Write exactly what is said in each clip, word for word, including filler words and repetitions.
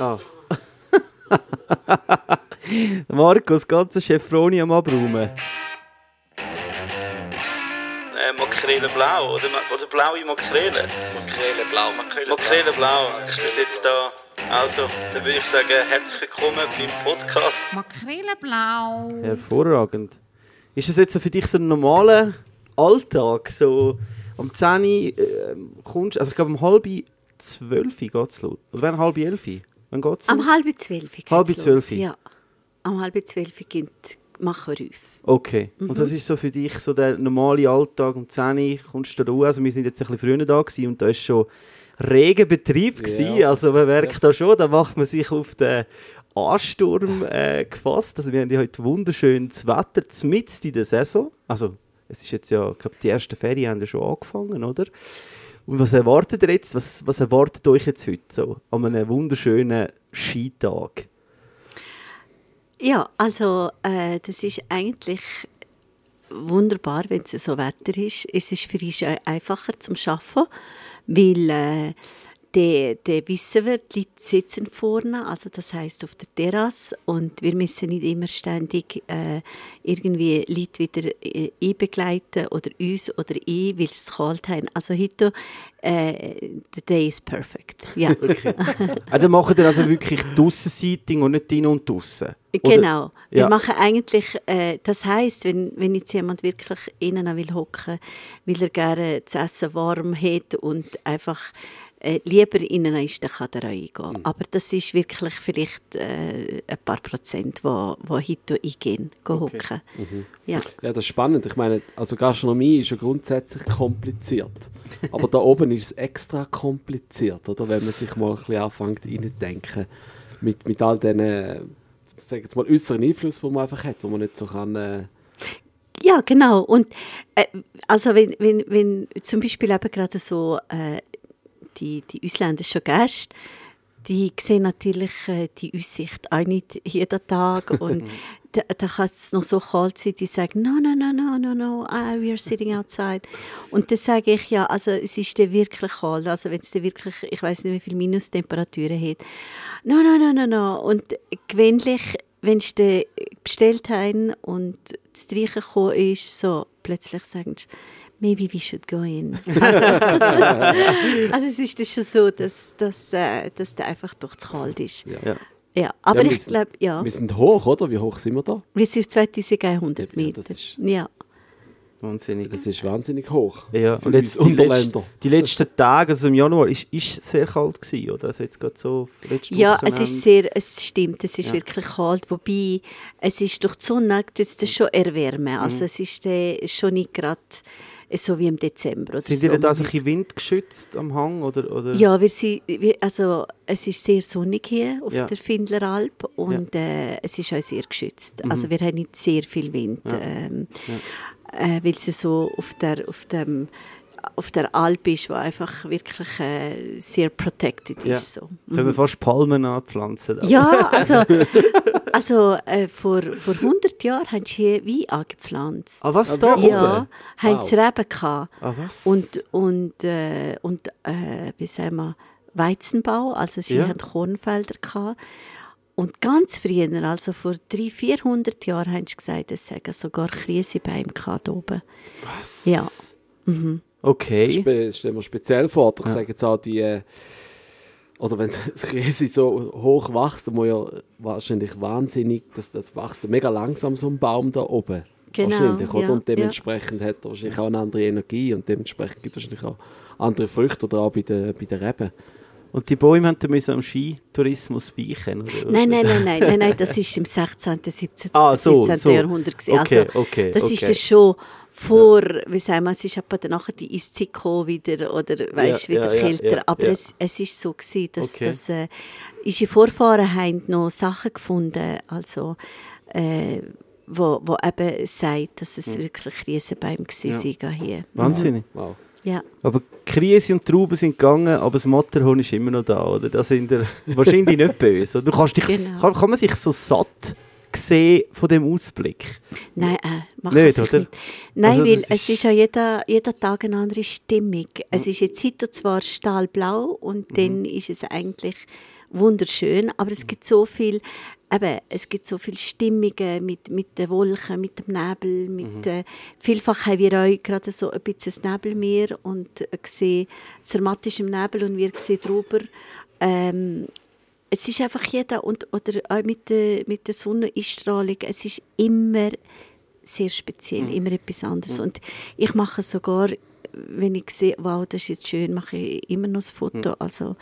Ah. Markus, ganze Chez Vrony am Abräumen. Äh, Makreleblau oder, Ma oder blaue Makrele? Makreleblau, Makreleblau. Makreleblau, ist das jetzt da? Also, dann würde ich sagen, herzlich willkommen beim Podcast. Makreleblau. Hervorragend. Ist das jetzt so für dich so ein normaler Alltag? So um zehn Uhr äh, kommst du, also ich glaube um halb zwölf Uhr geht es los. Oder wenn halb elf Uhr? Wann geht es? Am halb zwölf Uhr halb zwölf Uhr? Ja. Am halb zwölf Uhr geht machen wir auf. Okay. Mhm. Und das ist so für dich so der normale Alltag. Um zehn Uhr kommst du da raus. Also wir sind jetzt ein bisschen früher da gewesen und da war schon reger Betrieb. Ja. Also man merkt ja. da schon, da macht man sich auf den Ansturm äh, gefasst. Also wir haben ja heute wunderschönes Wetter, mitten in der Saison. Also es ist jetzt ja, ich glaube, die ersten Ferien haben ja schon angefangen, oder? Und was erwartet ihr jetzt? Was, was erwartet euch jetzt heute so an einem wunderschönen Skitag? Ja, also äh, das ist eigentlich wunderbar, wenn es so Wetter ist. Es ist für uns einfacher zum Arbeiten, weil äh, die, die wissen wir, die Leute sitzen vorne, also das heisst auf der Terrasse, und wir müssen nicht immer ständig äh, irgendwie Leute wieder äh, einbegleiten oder uns oder ich, weil es kalt haben. Also heute, äh, the day is perfect. Ja. Okay. Also dann macht ihr also wirklich Draussen-Siting und nicht drin und draussen? Oder? Genau. Wir ja. machen eigentlich, äh, das heisst, wenn, wenn jetzt jemand wirklich innen will hocken, weil er gerne das Essen warm hat und einfach Äh, lieber in eine Eistenkade reingehen. Mhm. Aber das ist wirklich vielleicht äh, ein paar Prozent, die heute eingehen, hocken. Mhm. Ja. ja, das ist spannend. Ich meine, also Gastronomie ist ja grundsätzlich kompliziert. Aber da oben ist es extra kompliziert, oder? Wenn man sich mal ein bisschen anfängt reinzudenken mit, mit all diesen äußeren Einflüssen, die man einfach hat, die man nicht so kann... Äh, ja, genau. Und äh, also wenn, wenn, wenn zum Beispiel eben gerade so... Äh, Die, die ausländischen Gäste, die sehen natürlich äh, die Aussicht auch nicht jeden Tag. Und da, da kann es noch so kalt sein, die sagen, no, no, no, no, no, no, ah, we are sitting outside. Und dann sage ich, ja, also es ist dann wirklich kalt. Also wenn es dann wirklich, ich weiß nicht, wie viele Minustemperaturen hat. No, no, no, no, no. Und gewöhnlich, wenn sie dann bestellt haben und das Streichen gekommen ist, so plötzlich sagen sie, «Maybe we should go in.» Also es ist schon so, dass, dass, äh, dass der einfach doch zu kalt ist. Ja. Ja. Ja, aber ja, ich glaube, ja. Wir sind hoch, oder? Wie hoch sind wir da? Wir sind zweitausendeinhundert Meter. Ja, das ist ja. wahnsinnig. Das ist wahnsinnig hoch. Ja. Für und jetzt die, letzte, die letzten Tage, also im Januar, ist es sehr kalt gewesen, oder? Also jetzt gerade so ja, es ist sehr, es stimmt, es ist ja. wirklich kalt. Wobei, es ist durch die Sonne, das ist schon erwärmen. Also mhm. es ist äh, schon nicht gerade... So wie im Dezember. Oder sind so. Ihr da so ein bisschen windgeschützt am Hang? Oder, oder? Ja, wir sind, also, es ist sehr sonnig hier auf ja. der Findleralp und ja. äh, es ist auch sehr geschützt. Mhm. Also wir haben nicht sehr viel Wind, ja. Ähm, ja. Äh, weil es so auf der, auf, dem, auf der Alp ist, wo einfach wirklich äh, sehr protected ja. ist. So. Mhm. Können wir fast Palmen anpflanzen? Aber. Ja, also... Also äh, vor, vor hundert Jahren haben sie hier Wein angepflanzt. Ah, was da oben? Ja, haben sie wow. Reben gehabt. Ah, was? Und, und, äh, und äh, wie sagen wir, Weizenbau, also sie ja. haben Kornfelder gehabt. Und ganz früher, also vor dreihundert, vierhundert Jahren, haben sie gesagt, es hätten sogar Krisenbäume gehabt oben. Was? Ja. Mhm. Okay. Das stellen wir speziell vor. Ich ja. sage jetzt auch die... Oder wenn das Käse so hoch wächst, dann muss ja wahrscheinlich wahnsinnig, das, das wächst mega langsam so ein Baum da oben. Genau, wahrscheinlich, oder? Ja, und dementsprechend ja. hat er wahrscheinlich auch eine andere Energie und dementsprechend gibt es wahrscheinlich auch andere Früchte oder auch bei den, bei den Reben. Und die Bäume mussten am Skitourismus weichen? Oder? Nein, nein, nein, nein, nein, nein, das war im sechzehnten, siebzehnten Ah, so, siebzehnten So. Jahrhundert. Okay, also, okay, das okay. ist das schon... Vor, ja. wie sagen wir, es ist aber danach die Eiszeit wieder, oder weißt, ja, wieder ja, kälter. Ja, ja, aber ja. es war es so, gewesen, dass, okay. dass äh, unsere Vorfahren haben noch Sachen gefunden also äh, wo, wo eben sagt, dass es ja. wirklich Krisenbäume waren. Ja. Wahnsinnig. Ja. Wow. Ja. Aber Krise und Trauben sind gegangen, aber das Matterhorn ist immer noch da. Oder? Da sind wir wahrscheinlich nicht böse. Du kannst dich, genau. kann, kann man sich so satt gesehen von dem Ausblick? Nein, äh, macht nicht, oder? Nicht. Nein, also, weil ist es ist ja jeder, jeder Tag eine andere Stimmung. Mhm. Es ist jetzt heute zwar stahlblau und mhm. dann ist es eigentlich wunderschön, aber es gibt so viel, eben, es gibt so viele Stimmungen mit, mit den Wolken, mit dem Nebel. Mit, mhm. äh, vielfach haben wir auch gerade so ein bisschen Nebelmeer und äh, sehen, Zermatt ist im Nebel und wir sehen drüber. Ähm, Es ist einfach jeder, und, oder auch mit der, mit der Sonneneinstrahlung, es ist immer sehr speziell, mhm. immer etwas anderes. Mhm. Und ich mache sogar, wenn ich sehe, wow, das ist jetzt schön, mache ich immer noch ein Foto, mhm. also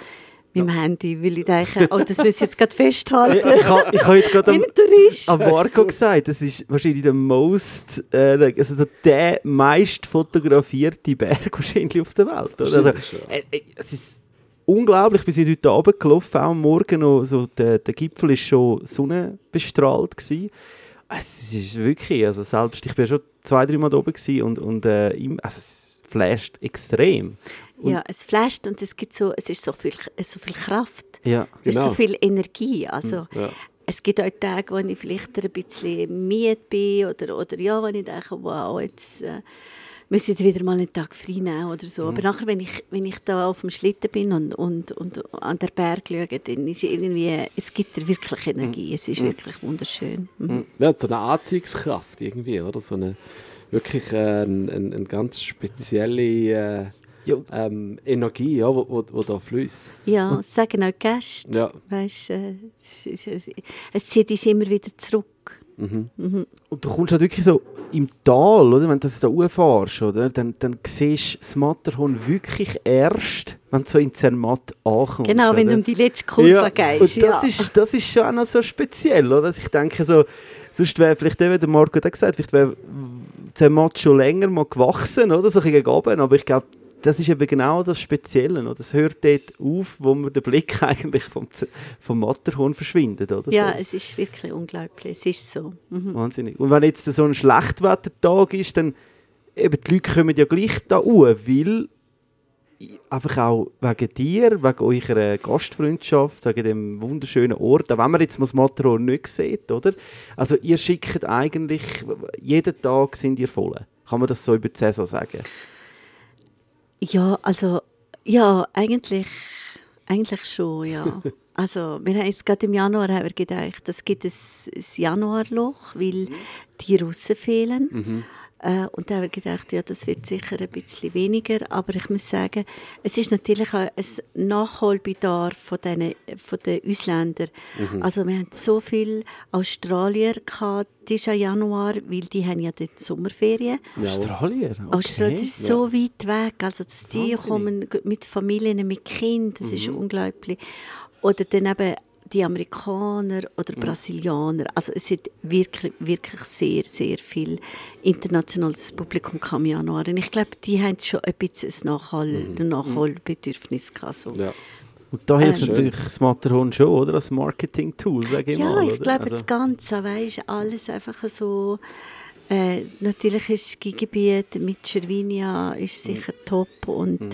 mit ja. dem Handy, weil ich denke, oh, das müssen jetzt gerade festhalten. Ich habe heute gerade am, am Marco gesagt, das ist wahrscheinlich der most, äh, also der meist fotografierte Berg wahrscheinlich auf der Welt. Oder? Also, äh, äh, es ist unglaublich, wir sind heute Abend gelaufen, auch am Morgen noch, so, der, der Gipfel war schon sonnenbestrahlt gewesen. Es ist wirklich, also selbst, ich war schon zwei, drei Mal da oben gewesen und, und äh, also es flasht extrem. Und ja, es flasht und es gibt so, es ist so viel, so viel Kraft, ja, genau. Es ist so viel Energie, also ja. Es gibt auch Tage, wo ich vielleicht ein bisschen müde bin oder, oder ja, wo ich denke, wow, jetzt... Äh, müsste ich wieder mal einen Tag frei nehmen oder so. Mhm. Aber nachher, wenn ich, wenn ich da auf dem Schlitten bin und, und, und an den Berg schaue, dann ist irgendwie, es gibt da wirklich Energie. Mhm. Es ist wirklich wunderschön. Mhm. Ja, so eine Anziehungskraft irgendwie, oder? So eine, wirklich äh, eine, eine ganz spezielle äh, ja. ähm, Energie, die ja, wo, wo, wo da fließt. Ja, sagen auch Gäste. Ja. Weißt, äh, es, es, es, es zieht dich immer wieder zurück. Mhm. Mhm. Und du kommst halt wirklich so im Tal, oder? Wenn du das da hochfährst, oder? Dann, dann siehst du das Matterhorn wirklich erst, wenn du so in Zermatt ankommst. Genau, wenn oder? Du um die letzte Kurve ja. gehst. Und das, ja. ist, das ist schon auch noch so speziell, oder? Ich denke so, sonst wäre vielleicht eben, der Marco hat gesagt, vielleicht wäre Zermatt schon länger mal gewachsen, oder? So ein bisschen gegeben, aber ich glaube, das ist eben genau das Spezielle. Oder? Das hört dort auf, wo man den Blick eigentlich vom, Z- vom Matterhorn verschwindet. Oder? Ja, so. Es ist wirklich unglaublich. Es ist so. Mhm. Wahnsinnig. Und wenn jetzt so ein Schlechtwettertag ist, dann eben die Leute kommen ja gleich da hoch, weil einfach auch wegen dir, wegen eurer Gastfreundschaft, wegen dem wunderschönen Ort, auch wenn man jetzt mal das Matterhorn nicht sieht, oder? Also ihr schickt eigentlich, jeden Tag sind ihr voll. Kann man das so über die Saison sagen? Ja, also, ja, eigentlich, eigentlich schon, ja. Also, wir haben jetzt gerade im Januar haben wir gedacht, es gibt ein, ein Januarloch, weil die Russen fehlen. Mhm. Äh, und da haben wir gedacht, ja, das wird sicher ein bisschen weniger. Aber ich muss sagen, es ist natürlich auch ein Nachholbedarf von, denen, von den Ausländern. Mhm. Also, wir haben so viele Australier gehabt, das ist ja Januar, weil die haben ja die Sommerferien. Ja. Australier? Okay. Australien ist so ja. weit weg, also dass die Wahnsinn. Kommen mit Familien, mit Kindern, das mhm. ist unglaublich. Oder dann eben die Amerikaner oder mhm. Brasilianer, also es hat wirklich, wirklich sehr, sehr viel internationales Publikum kam im Januar. Und ich glaube, die haben schon ein bisschen ein Nachhall- mhm. Nachholbedürfnis gehabt. So. Ja. Und da hilft ähm, natürlich das Matterhorn schon, oder? Als Marketing-Tool, sage ich ja, mal. Ja, ich glaube, also. Das Ganze, weißt, alles einfach so. Äh, natürlich ist das Skigebiet mit Cervinia ist sicher mhm. top. Und mhm.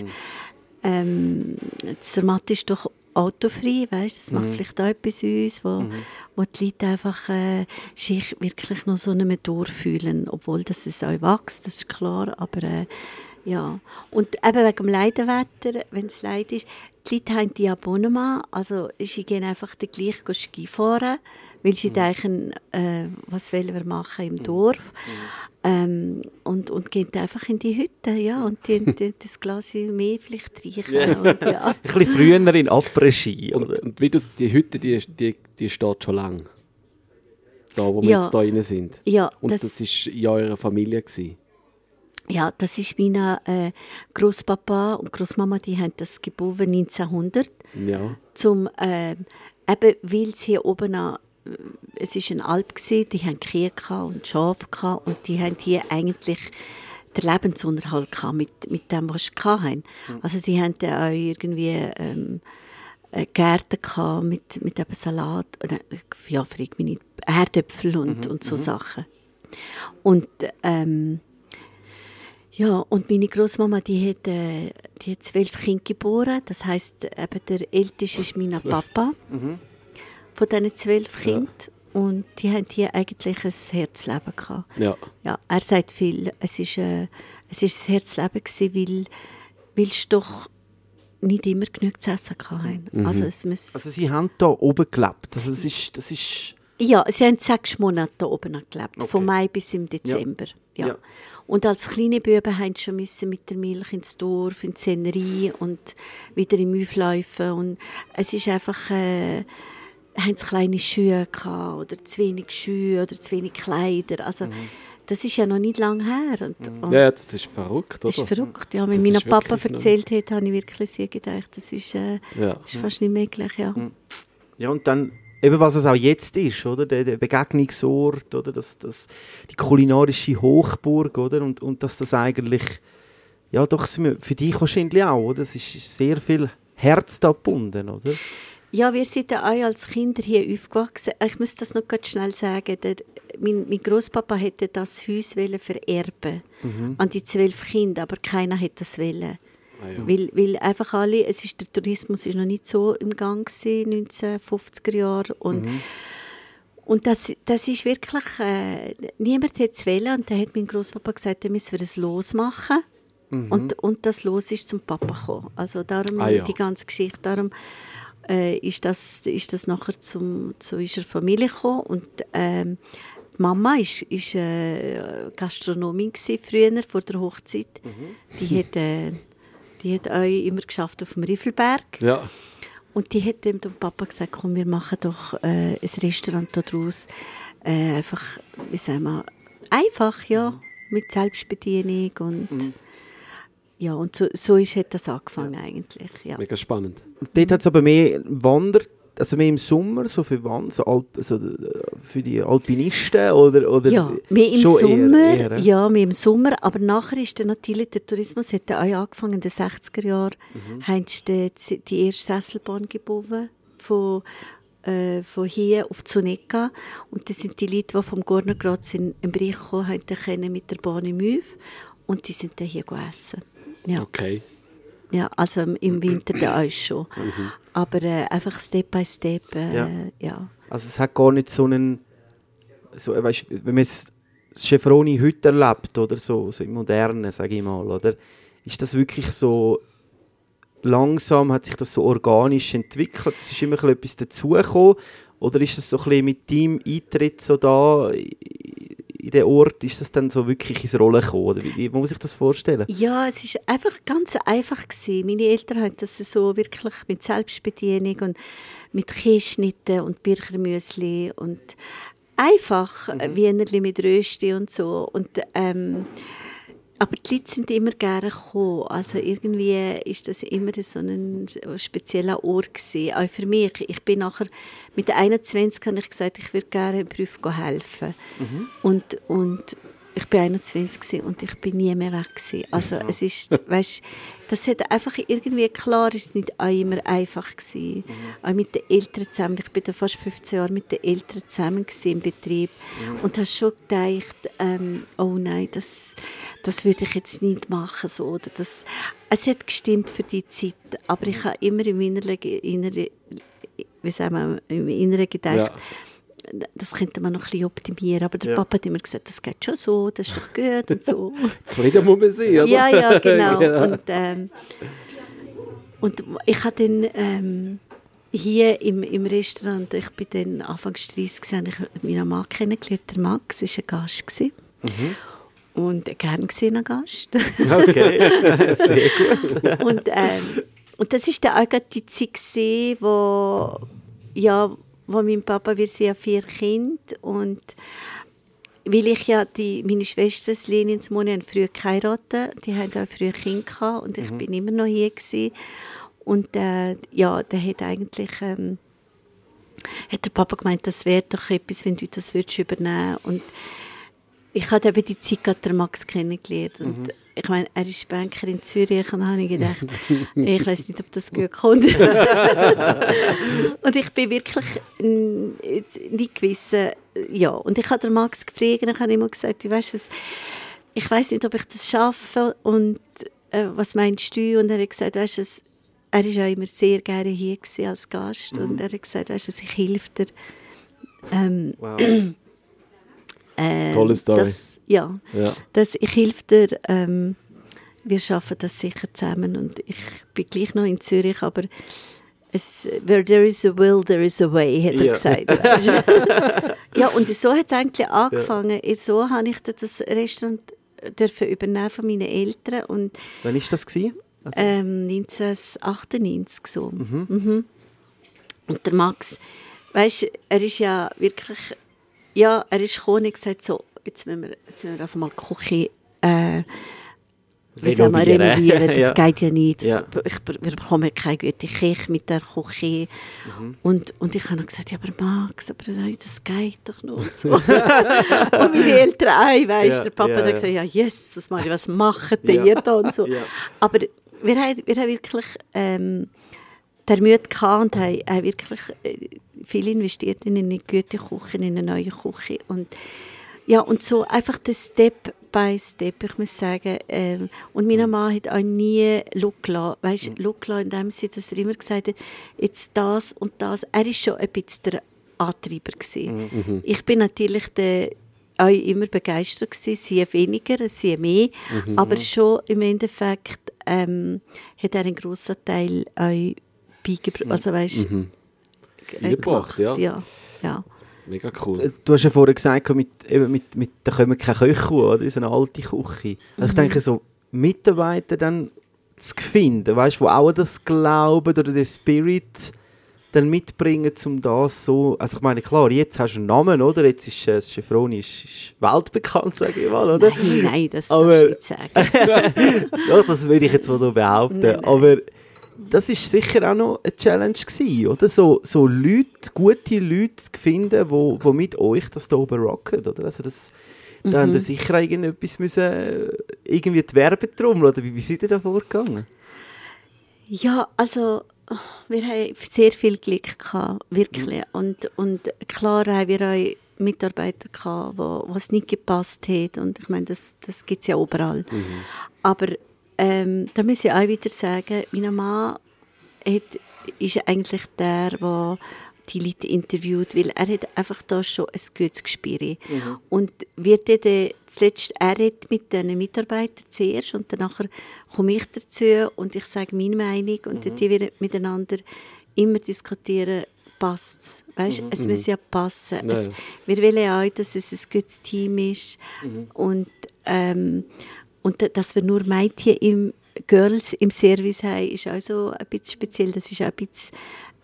ähm, Zermatt ist doch autofrei, weißt, das mhm. macht vielleicht auch etwas uns, wo, mhm. wo die Leute einfach äh, sich wirklich noch so einem Dorf fühlen, obwohl das es auch wächst, das ist klar, aber äh, ja. Und eben wegen dem Leidenwetter, wenn es leid ist, die Leute haben die Abonnement, also sie gehen einfach den gleich Ski fahren, weil sie mhm. denken, äh, was wollen wir machen im mhm. Dorf. Mhm. Ähm, und, und gehen einfach in die Hütte, ja, und die, die, das Glas mehr vielleicht reichen. Yeah. Und, ja. Ein bisschen früher in Après-Ski. Und, und wie du, die Hütte, die, die, die steht schon lange, da wo wir ja. jetzt da rein sind. Ja, und das war in eurer Familie gewesen. Ja, das ist meine äh, Grosspapa und Grossmama, die haben das gebaut neunzehnhundert. Ja. Zum, äh, eben weil es hier oben an, es war eine Alp, die hatten Kühe und Schafe und die hatten hier eigentlich den Lebensunterhalt mit, mit dem, was sie hatten. Also die hatten auch irgendwie ähm, Gärten mit, mit eben Salat, ja, frag mich nicht, Erdäpfel und, mhm, und so mhm. Sachen. Und ähm, ja, und meine Großmama, die hat, äh, die hat zwölf Kinder geboren. Das heisst, eben der Älteste ist mein Papa mhm. von diesen zwölf Kindern. Ja. Und die hatten hier eigentlich ein Herzleben gehabt. Ja. Ja, er sagt viel, es war äh, ein Herzleben gewesen, weil, weil es doch nicht immer genug zu essen hatten. Mhm. Also, es muss also sie haben hier oben gelebt. Also das ist, das ist ja, sie haben sechs Monate hier oben gelebt, okay. Von Mai bis im Dezember. Ja. Ja. Ja. Und als kleine Buben haben sie schon mit der Milch ins Dorf, in die Sennerie und wieder im Aufläufen. Und es ist einfach... Äh, haben sie kleine Schuhe gehabt, oder zu wenig Schuhe oder zu wenig Kleider. Also, mhm. Das ist ja noch nicht lange her. Und, und ja, das ist verrückt, oder? Ist verrückt, ja. Wenn mein Papa erzählt hat, habe ich wirklich sehr gedacht, das ist, äh, ja. ist fast nicht möglich. Ja. Ja, und dann, eben was es auch jetzt ist, oder? Der, der Begegnungsort, oder? Das, das, die kulinarische Hochburg, oder? Und, und dass das eigentlich, ja doch, für dich wahrscheinlich auch, oder? Es ist sehr viel Herz da gebunden, oder? Ja, wir sind ja auch als Kinder hier aufgewachsen. Ich muss das noch ganz schnell sagen. Der, mein mein Großpapa hätte das Haus vererben mhm. an die zwölf Kinder, aber keiner hätte das wollen. Ah, ja. weil, weil einfach alle, es ist, der Tourismus war noch nicht so im Gang gewesen, neunzehnhundertfünfziger Jahre. Und, mhm. und das, das ist wirklich, äh, niemand hätte es wollen. Und dann hat mein Großpapa gesagt, dann müssen wir ein Los machen. Mhm. Und, und das Los ist zum Papa gekommen. Also darum ah, ja. die ganze Geschichte. Darum, Äh, ist, das, ist das nachher zum, zu unserer Familie gekommen. Und ähm, die Mama war äh, Gastronomin früher, vor der Hochzeit. Mhm. Die hat, äh, die hat auch immer geschafft auf dem Riffelberg. Ja. Und die hat dem Papa gesagt, komm, wir machen doch äh, ein Restaurant daraus. Äh, einfach, wie sagen wir, einfach, ja, mhm. mit Selbstbedienung. Und, mhm. ja, und so, so ist, hat das angefangen eigentlich. Ja. Mega spannend. Und dort hat es aber mehr Wandert, also mehr im Sommer, so für, Wand, so Alp, so für die Alpinisten? Oder, oder ja, mehr im Sommer, eher, eher. ja, mehr im Sommer. Aber nachher ist dann natürlich der Tourismus hat dann auch angefangen. In den sechziger Jahren mhm. haben sie die, die erste Sesselbahn gebaut, von, äh, von hier auf Sunnegga. Und das sind die Leute, die vom Gornergrat in Brich kamen, haben mit der Bahn im Müf. Und die sind dann hier gegessen. Ja. Okay. Ja, also im Winter da auch schon. Mhm. Aber äh, einfach Step by Step. Äh, ja. ja. Also es hat gar nicht so einen, so, äh, weißt, wenn man das Chez Vrony heute erlebt, oder so, so im Modernen, sage ich mal, oder, ist das wirklich so, langsam hat sich das so organisch entwickelt? Es ist immer etwas dazugekommen? Oder ist das so ein bisschen mit deinem Eintritt so da, in den Ort, ist das dann so wirklich ins Rollen gekommen? Oder wie, wie muss ich das vorstellen? Ja, es war einfach ganz einfach gewesen. Meine Eltern haben das so wirklich mit Selbstbedienung und mit Käseschnitten und Birchermüsli und einfach mhm. Wienerli mit Rösti und so. Und, ähm, aber die Leute sind immer gerne gekommen. Also irgendwie war das immer so ein spezieller Ort gewesen. Auch für mich. Ich bin nachher, mit einundzwanzig habe ich gesagt, ich würde gerne im Beruf helfen. Mhm. Und, und ich war einundzwanzig und ich bin nie mehr weg gewesen. Also ja. es ist, weißt, das hat einfach irgendwie, klar ist es nicht auch immer einfach gewesen. Mhm. Auch mit den Eltern zusammen. Ich bin da fast fünfzehn Jahre mit den Eltern zusammen im Betrieb. Ja. Und habe schon gedacht, ähm, oh nein, das... das würde ich jetzt nicht machen. So, oder das, es hat gestimmt für die Zeit, aber ich habe immer im Inneren, inneren, wie sagen wir, im Inneren gedacht, ja. das könnte man noch ein bisschen optimieren. Aber der ja. Papa hat immer gesagt, das geht schon so, das ist doch gut und so. Zufrieden muss man sein, oder? Ja, ja, genau. genau. Und, ähm, und ich habe dann... Ähm, hier im, im Restaurant, ich war dann anfangs dreißig, habe ich meinen Mann kennengelernt, der Max, war ein Gast. Mhm. Und ein gern gesehener Gast. Okay, sehr gut. Und, ähm, und das war dann auch die Zeit, gewesen, wo, ja, wo mein Papa, wir sind ja vier Kinder, und weil ich ja, die, meine Schwester Leni und Moni haben früh geheiratet, die hatten auch früh Kinder gehabt, und ich war mhm. immer noch hier gewesen. Und äh, ja, der hat eigentlich... Ähm, hat der Papa gemeint, das wäre doch etwas, wenn du das würdest übernehmen würdest. Und ich habe eben die Zeit gerade Max kennengelernt. Und mhm. ich meine, er ist Banker in Zürich. Und dann habe ich gedacht, ich weiß nicht, ob das gut kommt. Und ich bin wirklich nicht gewiss. Ja. Und ich habe Max gefragt. Ich habe immer gesagt, du weißt es, ich weiß nicht, ob ich das schaffe. Und äh, was meinst du? Und er hat gesagt, weißt du, er war auch immer sehr gerne hier als Gast. Mhm. Und er hat gesagt, weißt du, ich helfe dir. Ähm, wow. Ähm, Tolle Story. Dass, ja, ja. Dass ich helfe dir, ähm, wir schaffen das sicher zusammen. Und ich bin gleich noch in Zürich, aber es, where there is a will, there is a way, hat er ja. gesagt. Ja, und so hat es eigentlich angefangen. Ja. So habe ich das Restaurant übernehmen von meinen Eltern. Und, wann war das? Gewesen? Also. Ähm, neunzehnhundertachtundneunzig so. Mhm. Mhm. Und der Max, weißt, er ist ja wirklich, ja, er ist gekommen und gesagt, so, jetzt müssen wir, jetzt müssen wir einfach mal kochen. Äh, Was haben wir renovieren? Das ja. geht ja nicht. Ja. Ich, wir bekommen keine gute Küche mit der Küche. Mhm. Und, und ich habe noch gesagt, ja, aber Max, aber das geht doch nur. Und, und meine Eltern auch, weißt, ja, der Papa ja, hat ja. gesagt, ja, yes, das mache ich, was macht ja. ihr da? Und so. Ja. Aber wir haben, wir haben wirklich ähm, der Mühe gehabt und haben, haben wirklich viel investiert in eine gute Küche, in eine neue Küche. Und, ja, und so einfach den Step by Step, ich muss sagen. Ähm, und meine Mann hat auch nie Luckla, weißt du, Luckla in dem Sinne, dass er immer gesagt hat, jetzt das und das. Er war schon ein bisschen der Antreiber gewesen. Mhm. Ich bin natürlich der, auch immer begeistert gewesen, sie weniger, sie mehr, mhm. aber schon im Endeffekt ähm, hat er einen grossen Teil auch beigebracht, also weißt du, mhm. äh, gemacht, ja. ja, ja. Mega cool. Du hast ja vorher gesagt, mit, eben mit, mit, da kommen keine Köche, oder? So eine alte Küche. Mhm. Ich denke, so Mitarbeiter dann zu finden, weißt, die auch das Glauben oder den Spirit dann mitbringen, um das so... Also ich meine, klar, jetzt hast du einen Namen, oder? Jetzt ist äh, Chez Vrony ist, ist weltbekannt, sage ich mal, oder? Nein, nein, das darfst du nicht sagen. Ja, das würde ich jetzt mal so behaupten. Nein, nein. Aber das war sicher auch noch eine Challenge gewesen, oder? So, so Leute, gute Leute zu finden, wo, wo mit euch das hier oben rocken, oder? Also das, mhm. da haben wir sicher irgendetwas müssen, irgendwie die Werbe drum, oder? Wie, wie seid ihr da vorgegangen? Ja, also wir hatten sehr viel Glück gehabt, wirklich. Mhm. Und, und klar haben wir auch Mitarbeiter gehabt, die es nicht gepasst hat. Und ich meine, das, das gibt es ja überall. Mhm. Aber Ähm, da muss ich auch wieder sagen, mein Mann hat, ist eigentlich der, der die Leute interviewt, weil er hat einfach da schon ein gutes Gespür. Mhm. Und wird dann zuletzt, er redet mit den Mitarbeitern zuerst und danach komme ich dazu und ich sage meine Meinung und mhm. die werden miteinander immer diskutieren, passt es. Weißt, mhm. es muss ja passen. Es, wir wollen auch, dass es ein gutes Team ist mhm. und ähm, und dass wir nur Mädchen im Girls im Service haben, ist auch so ein bisschen speziell. Das ist auch ein bisschen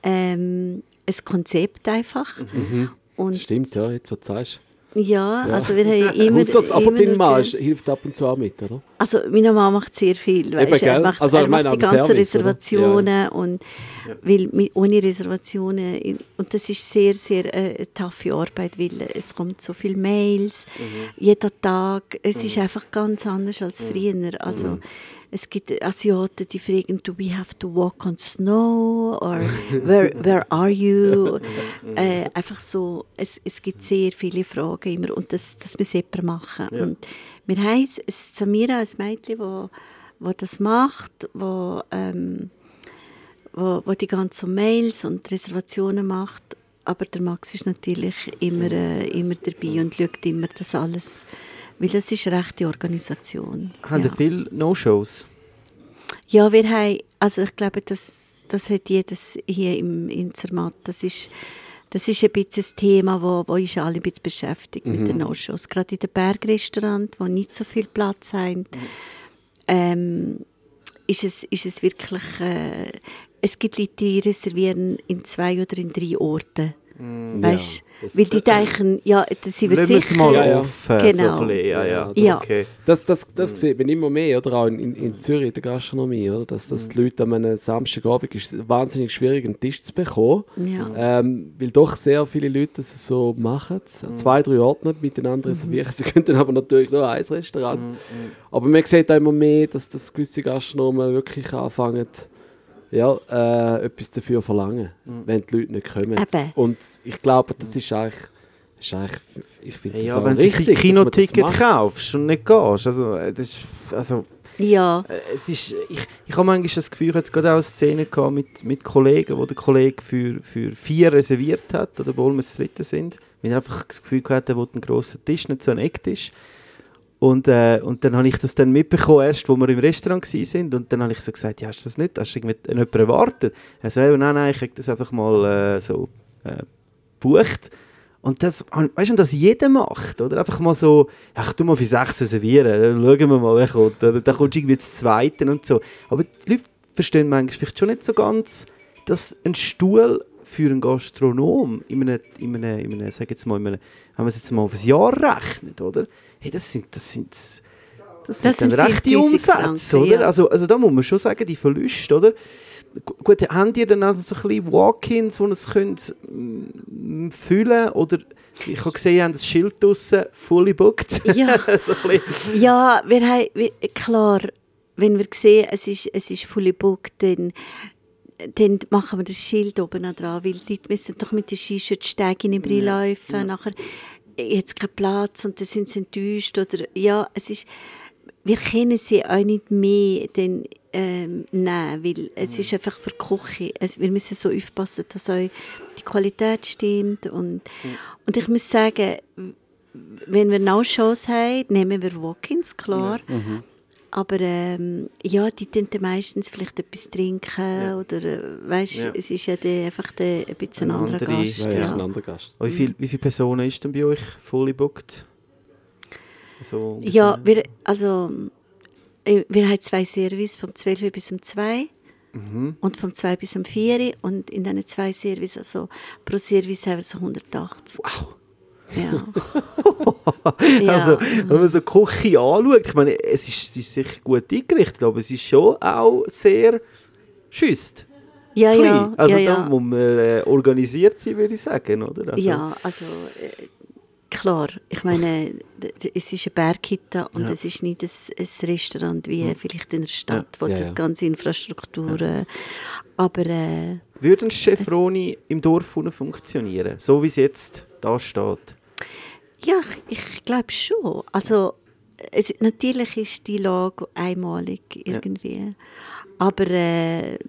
ähm, ein Konzept einfach. Mhm. Und stimmt, ja, jetzt, was du sagst. Ja, ja, also wir haben immer... Und so, ab und den Mann hilft ab und zu auch mit, oder? Also mein Mann macht sehr viel. Eben, weißt, er macht, also, er macht die ganzen Service, Reservationen. Ja. Und, ja. Weil ohne Reservationen... Und das ist sehr, sehr äh, taffe Arbeit, weil es kommt so viele Mails, mhm. jeden Tag. Es mhm. ist einfach ganz anders als mhm. früher. Also mhm. es gibt Asiaten, die fragen, do we have to walk on snow? Or where, where are you? äh, einfach so, es, es gibt sehr viele Fragen immer und das, das muss jemand machen. Ja. Und wir haben Samira, ein Mädchen, wo, wo das macht, wo, ähm, wo, wo die ganzen Mails und Reservationen macht, aber der Max ist natürlich immer, äh, immer dabei und schaut immer, dass alles... Weil das ist eine rechte Organisation. Haben ja. viele No-Shows? Ja, wir haben, also ich glaube, das, das hat jedes hier im, in Zermatt. Das ist, das ist ein bisschen ein Thema, wo, wo ich alle ein bisschen beschäftigt mhm. mit den No-Shows. Gerade in den Bergrestaurants, wo nicht so viel Platz haben, mhm. ähm, ist, es, ist es wirklich, äh, es gibt Leute, die reservieren in zwei oder in drei Orten. Mm, weißt, ja, weil die denken, ja, das sind wir sicher. Mal ja, ja. offen, genau. So ja, ja, das, ja. Okay. das, das, das, das sieht man immer mehr, oder auch in, in Zürich, in der Gastronomie, oder? Dass, dass die Leute an einem Samstagabend ist wahnsinnig schwierig, einen Tisch zu bekommen, ja. ähm, weil doch sehr viele Leute das so machen, mhm. zwei, drei Orte miteinander reservieren, mhm. sie könnten aber natürlich nur ein Restaurant. Mhm. Aber man sieht auch immer mehr, dass das gewisse Gastronomen wirklich anfangen, ja, äh, etwas dafür verlangen, mhm. wenn die Leute nicht kommen. Eben. Und ich glaube, das ist eigentlich, ist eigentlich ich finde ja, das wenn richtig, du ein Kinoticket kaufst und nicht gehst, also, das ist, also ja. es ist, ich, ich habe manchmal das Gefühl, ich hatte gerade auch eine Szene gehabt mit, mit Kollegen, wo der Kollege für, für vier reserviert hat, obwohl wir das Dritte sind, weil er einfach das Gefühl hatte, er wollte einen grossen Tisch, nicht so einen Ecktisch. Und, äh, und dann habe ich das dann mitbekommen, erst, als wir im Restaurant waren. Und dann habe ich so gesagt, ja, hast du das nicht? Hast du jemanden erwartet? Er so, nein, nein, ich habe das einfach mal äh, so äh, gebucht. Und das, weißt du, das jeder macht, oder? Einfach mal so, ja, ich tu mal für sechs servieren, dann schauen wir mal, wer kommt. Dann, dann kommst du irgendwie zum Zweiten und so. Aber die Leute verstehen manchmal vielleicht schon nicht so ganz, dass ein Stuhl für einen Gastronom, in einem, in einem, in einem, sag jetzt mal, in einem, wenn man es jetzt mal auf ein Jahr rechnet, oder? Hey, das sind, das sind, das sind, das sind rechte Umsätze, oder? Ja. Also, also da muss man schon sagen, die Verluste, oder? Gut, habt ihr dann also so ein bisschen Walk-ins, die es können füllen? Oder ich habe gesehen, ihr habt das Schild draussen, «Fully booked». Ja, so ein bisschen. Ja, wir haben, klar, wenn wir sehen, es ist, es ist «fully booked», dann, dann machen wir das Schild oben dran, weil die Leute müssen doch mit den Skischützen steigen in den ja. ja. nachher jetzt keinen Platz und dann sind sie enttäuscht. Oder, ja, es ist, wir kennen sie auch nicht mehr, denn Ähm, nein, weil es ist einfach für die Küche. Also wir müssen so aufpassen, dass auch die Qualität stimmt. Und, ja. und ich muss sagen, wenn wir No-Shows haben, nehmen wir Walk-ins, klar. Ja. Mhm. Aber ähm, ja, die tun meistens vielleicht etwas trinken. Ja. Oder, weißt, ja. Es ist ja de, einfach de, ein bisschen ein anderer Gast. Ja, ja. Ja. Ein anderer Gast. Wie viele, wie viele Personen ist denn bei euch fully booked? So, ja, wir, also... Wir haben zwei Service, vom zwölf bis um zwei mhm. und vom zwei bis um vier. Und in diesen zwei Service, also pro Service haben wir so hundertachtzig. Wow! Ja. ja. Also, wenn man so die Küche anschaut, ich meine, es ist, es ist sicher gut eingerichtet, aber es ist schon auch sehr schüsst. Ja, klein. ja. Also ja, ja. Da muss man äh, organisiert sein, würde ich sagen, oder? Also, ja, also... Äh, klar, ich meine, es ist eine Berghütte und ja. es ist nicht ein, ein Restaurant wie ja. vielleicht in der Stadt, wo ja, das ja. ganze Infrastruktur... Ja. Aber... Äh, würde ein Chez Vrony im Dorf funktionieren, so wie es jetzt da steht? Ja, ich, ich glaube schon. Also, es, natürlich ist die Lage einmalig irgendwie. Ja. Aber äh,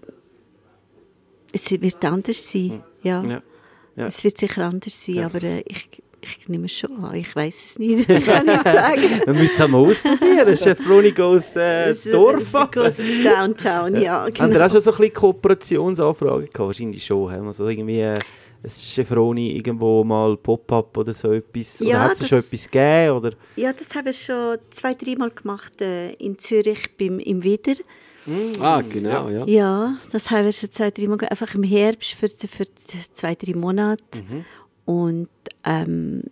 es wird anders sein, ja. Ja. Ja. Es wird sicher anders sein, ja. aber äh, ich... Ich nehme es schon an, ich weiß es nicht, ich kann nicht sagen. Wir müssen es mal ausprobieren, Chez Vrony goes äh, Dorf ab. Goes Downtown, ja, genau. Haben wir auch schon so ein bisschen Kooperationsanfragen gehabt? Wahrscheinlich schon, also irgendwie äh, ein Chez Vrony irgendwo mal Pop-up oder so etwas, oder ja, hat es schon etwas gegeben? Oder? Ja, das haben wir schon zwei, dreimal gemacht äh, in Zürich beim, im Wider. Mm. Ah, genau, ja. Ja, das haben wir schon zwei, dreimal gemacht, einfach im Herbst für, für zwei, drei Monate. Mhm. Und ähm,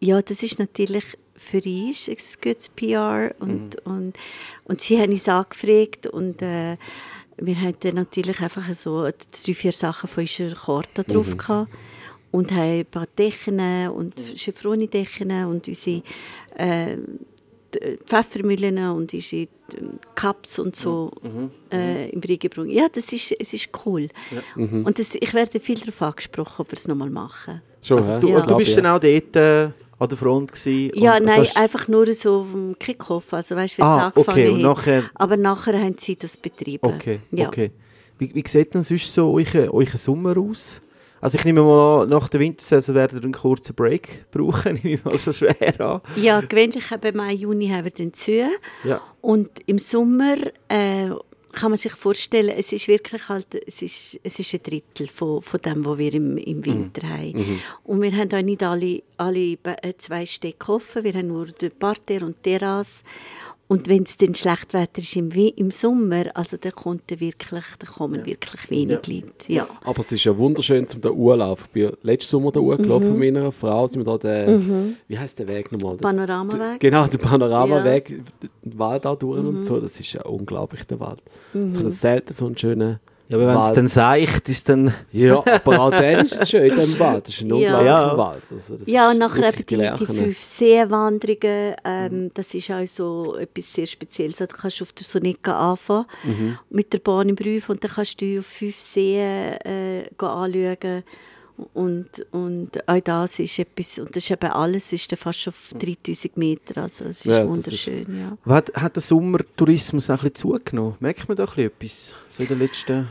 ja, das ist natürlich für uns ein gutes P R und, mhm. und, und sie haben uns angefragt und äh, wir hatten natürlich einfach so drei, vier Sachen von unserer Karte drauf mhm. gehabt und haben ein paar Decken und mhm. Chez Vrony Decken und unsere äh, Pfeffermühlen und unsere Cups und so mhm. äh, im Regenbrunn. Ja, das ist, es ist cool. Ja. Mhm. Und das, ich werde viel darauf angesprochen, ob wir es nochmal machen. Schon, also, du, ja. du bist ja. dann auch dort äh, an der Front gewesen? Ja, und, nein, und einfach nur so vom Kick-Off, also weißt, wenn es ah, angefangen okay. nachher... hat. Aber nachher haben sie das betrieben. Okay, ja. okay. Wie, wie sieht denn sonst so euer, euer Sommer aus? Also ich nehme mal an, nach der Wintersaison werden wir einen kurzen Break brauchen, nehme ich mal so schwer an. Ja, gewöhnlich bei Mai, Juni haben wir den zu. Ja. Und im Sommer äh, kann man sich vorstellen, es ist wirklich halt, es ist, es ist ein Drittel von, von dem, was wir im, im Winter mhm. haben. Mhm. Und wir haben auch nicht alle, alle zwei Stecke offen, wir haben nur den Parterre und die Terrasse. Und wenn es dann schlecht Wetter ist im, im Sommer, also dann, kommt dann, wirklich, dann kommen ja. wirklich wenig ja. Leute. Ja. Aber es ist ja wunderschön zum Urlauf. Ich bin letzten Sommer da gelaufen mhm. mit meiner Frau. Sind wir da den, mhm. Wie heisst der Weg nochmal? Panoramaweg. Genau, der Panoramaweg. Ja. Den Wald da durch mhm. und so. Das ist ja unglaublich, der Wald. Mhm. So ein selten so einen schönen... Ja, aber wenn es dann seicht, ist dann... Ja, aber auch dann ist es schön in diesem Wald. Das ist ein unglaublicher ja. Wald. Also ja, und nachher eben die, die fünf Seenwanderungen. Ähm, mhm. Das ist auch so etwas sehr Spezielles. Also, da kannst du auf der Sunnegga anfangen, mhm. mit der Bahn im Brief, und dann kannst du auf fünf Seen äh, anschauen. Und, und auch das ist etwas, und das ist eben alles, ist dann fast schon auf dreitausend Meter, also es ist ja, wunderschön. Ist, ja. Hat, hat der Sommertourismus ein bisschen zugenommen? Merkt man da etwas so in den letzten...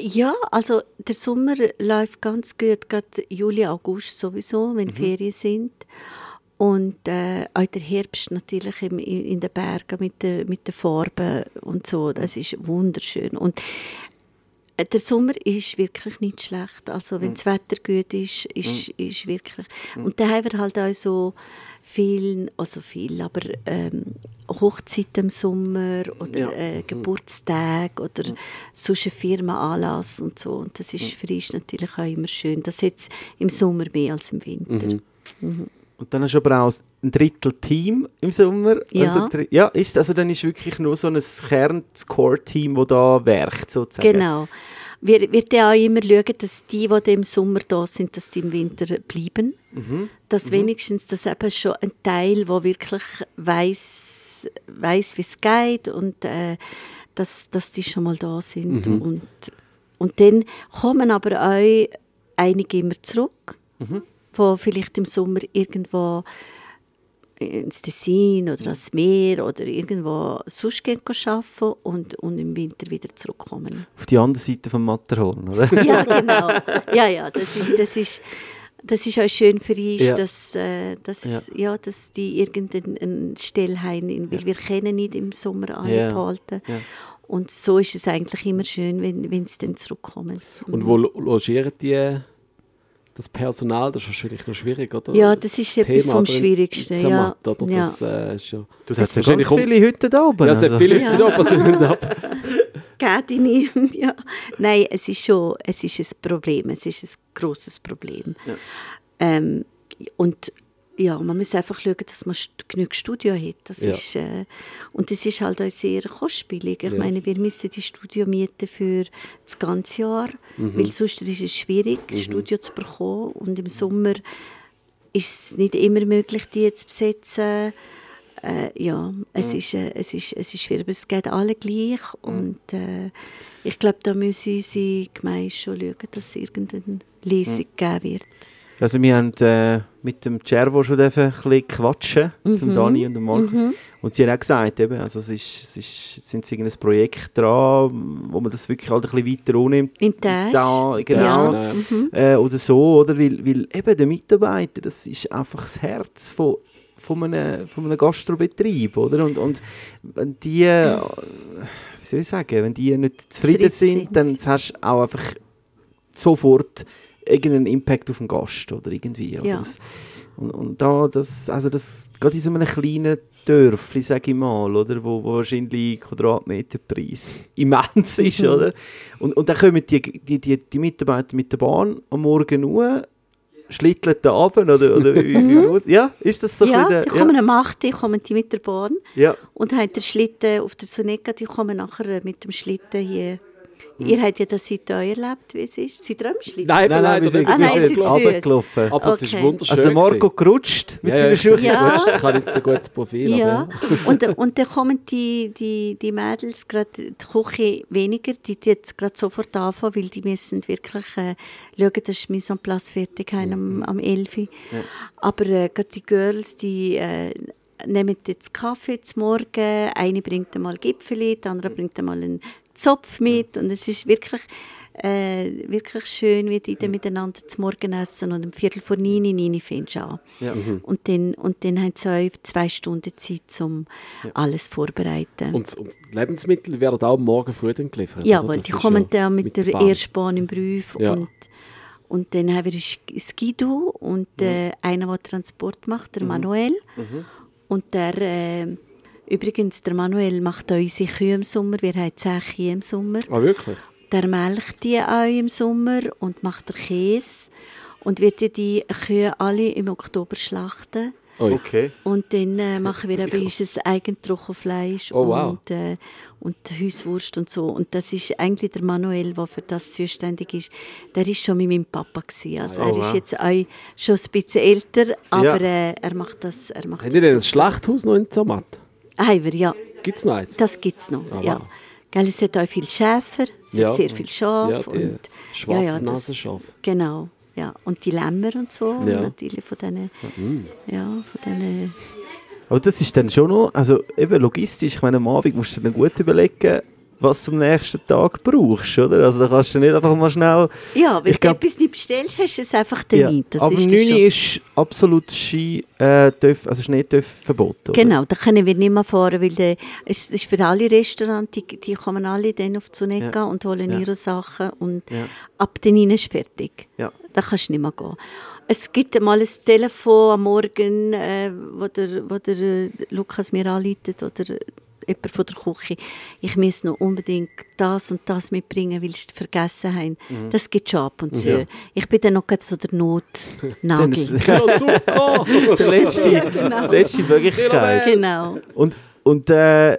Ja, also der Sommer läuft ganz gut, gerade Juli, August sowieso, wenn mhm. Ferien sind. Und äh, auch der Herbst natürlich in, in den Bergen mit, de, mit den Farben und so, das ist wunderschön. Und der Sommer ist wirklich nicht schlecht, also wenn mm. das Wetter gut ist, ist, mm. ist wirklich... Mm. Und da haben wir halt auch so viel, also viel, aber ähm, Hochzeiten im Sommer oder ja. äh, Geburtstag mm. oder mm. sonst ein Firmenanlass und so. Und das ist für uns natürlich auch immer schön. Das jetzt im Sommer mehr als im Winter. Mhm. Mhm. Und dann hast du aber auch ein Drittel Team im Sommer. Ja. ja ist, also dann ist wirklich nur so ein Kern-Core-Team, das da werkt, sozusagen. Genau. Wir werden auch immer schauen, dass die, die im Sommer da sind, dass sie im Winter bleiben. Mhm. Dass mhm. wenigstens das eben schon ein Teil, der wirklich weiss, weiss wie es geht und äh, dass, dass die schon mal da sind. Mhm. Und, und dann kommen aber auch einige immer zurück. Mhm. Wo vielleicht im Sommer irgendwo ins Tessin oder ans Meer oder irgendwo sonst gehen arbeiten und, und im Winter wieder zurückkommen. Auf die andere Seite vom Matterhorn, oder? Ja, genau. Ja, ja, das ist, das ist, das ist auch schön für uns, ja. dass, äh, dass, ja. Ja, dass die irgendeine Stelle haben, weil ja. wir können nicht im Sommer anhalten. Ja. Ja. Und so ist es eigentlich immer schön, wenn, wenn sie dann zurückkommen. Und wo logieren die... Das Personal, das ist wahrscheinlich noch schwierig, oder? Ja, das ist etwas Thema, vom Schwierigsten, Zermatt, ja. Oder? Das, äh, ist ja. Du hast ja ganz viele Hütten da oben. Ja, es sind viele Hütten da oben, sind ab. Gädini, ja. Nein, es ist schon, es ist ein Problem, es ist ein grosses Problem. Ja. Ähm, und ja, man muss einfach schauen, dass man st- genug Studio hat. Das ja. ist, äh, und das ist halt auch sehr kostspielig. Ich ja. meine, wir müssen die Studio mieten für das ganze Jahr, mhm. weil sonst ist es schwierig, ein mhm. Studio zu bekommen. Und im Sommer ist es nicht immer möglich, die zu besetzen. Äh, ja, es, mhm. ist, äh, es, ist, es ist schwierig, aber es geht alle gleich. Mhm. Und äh, ich glaube, da müssen unsere Gemeinden schon schauen, dass es irgendeine Lesung mhm. geben wird. Also wir haben äh, mit dem Cervo schon ein bisschen quatschen, mit mm-hmm. Dani und dem Markus. Mm-hmm. Und sie haben auch gesagt, eben, also es ist, es ist, sind sie irgendein Projekt dran, wo man das wirklich halt ein bisschen weiter annimmt. In Tasch. Da, genau. Ja. Mm-hmm. Äh, oder so, oder? Weil, weil eben der Mitarbeiter, das ist einfach das Herz von, von, einem, von einem Gastrobetrieb, oder? Und, und wenn die, äh, wie soll ich sagen, wenn die nicht zufrieden sind, dann hast du auch einfach sofort... irgendeinen Impact auf den Gast oder irgendwie. Oder ja. das, und, und da, das, also das, gerade in so einem kleinen Dörfli, sage ich mal, oder, wo, wo wahrscheinlich Quadratmeterpreis immens ist, mhm. oder? Und, und dann kommen die, die, die, die Mitarbeiter mit der Bahn am Morgen hoch, schlitteln den Abend, oder, oder wie, wie, wie, ja, ist das so? Ja, der, die kommen ja. um acht Uhr, kommen die mit der Bahn ja. und haben den Schlitten auf der Sunnegga, die kommen nachher mit dem Schlitten hier. Hm. Ihr habt ja das seit euch erlebt, wie es ist. Seid ihr am Schlitten? Nein, nein, nein, wir sind ah, runtergelaufen. Aber es okay. ist wunderschön. Also Marco gerutscht mit ja, seinen Schuhen. Ja. Ich habe nicht so ein gutes Profil. Ja. Und, und dann kommen die, die, die Mädels, gerade die Küche weniger, die, die jetzt gerade sofort anfangen, weil die müssen wirklich äh, schauen, dass ich Mise en Place fertig habe am, am elf Uhr. Ja. Aber äh, gerade die Girls, die... Äh, nehmen jetzt Kaffee zum Morgen, eine bringt einmal Gipfeli, die andere bringt einmal einen Zopf mit und es ist wirklich, äh, wirklich schön, wie die dann miteinander zum Morgen essen und um Viertel vor neun, neun fängst du an. Ja. Mhm. Und, dann, und dann haben sie auch zwei Stunden Zeit, um ja. alles vorzubereiten. Und, und Lebensmittel werden auch morgen früh dann geliefert? Ja, weil die kommen dann mit, mit der Erstbahn im Brief ja. und Und dann haben wir ein Skidu und äh, mhm. einer, der Transport macht, der mhm. Manuel. Mhm. Und der, äh, übrigens, der Manuel macht auch unsere Kühe im Sommer. Wir haben zehn Kühe im Sommer. Ah, wirklich? Der melkt die auch im Sommer und macht den Käse. Und wir die Kühe alle im Oktober schlachten. Okay. Und dann äh, machen wir aber unser eigenes Trockenfleisch oh, wow. und, äh, und Häuswurst und so. Und das ist eigentlich der Manuel, der für das zuständig ist. Der war schon mit meinem Papa. Gewesen. Also oh, er wow. ist jetzt auch schon ein bisschen älter, aber ja. äh, er macht das er macht. Habt ihr denn ein Schlachthaus noch in Zermatt? Haben wir, ja. Gibt es noch eins? Das gibt es noch, ah, ja. Wow. Gell, es hat auch viele Schäfer, es ja. hat sehr viele Schafe. Ja, und schwarze ja, ja, Nasenschafe. Genau. Ja, und die Lämmer und so, ja. natürlich von diesen... Mhm. Ja, von diesen... Aber das ist dann schon noch, also eben logistisch, ich meine, am Abend musst du dir gut überlegen, was du am nächsten Tag brauchst, oder? Also da kannst du nicht einfach mal schnell... Ja, wenn ich du glaub, etwas nicht bestellst, hast du es einfach dann ja, nicht. Das aber ist neun ist absolut Ski, äh, dürf, also Schneetöff verboten. Genau, da können wir nicht mehr fahren, weil der, es ist für alle Restaurants, die, die kommen alle dann auf Sunnegga ja. und holen ja. ihre Sachen und ja. ab dann rein ist fertig. Ja. Da kannst du nicht mehr gehen. Es gibt mal ein Telefon am Morgen, äh, wo der, wo der äh, Lukas mir anleitet oder... jemand von der Küche, ich muss noch unbedingt das und das mitbringen, weil ich es vergessen habe. Mhm. Das gibt es schon ab und zu. Ja. Ich bin dann noch so der Notnagel. Die letzte, ja, genau. letzte Möglichkeit. Genau. Und, und äh,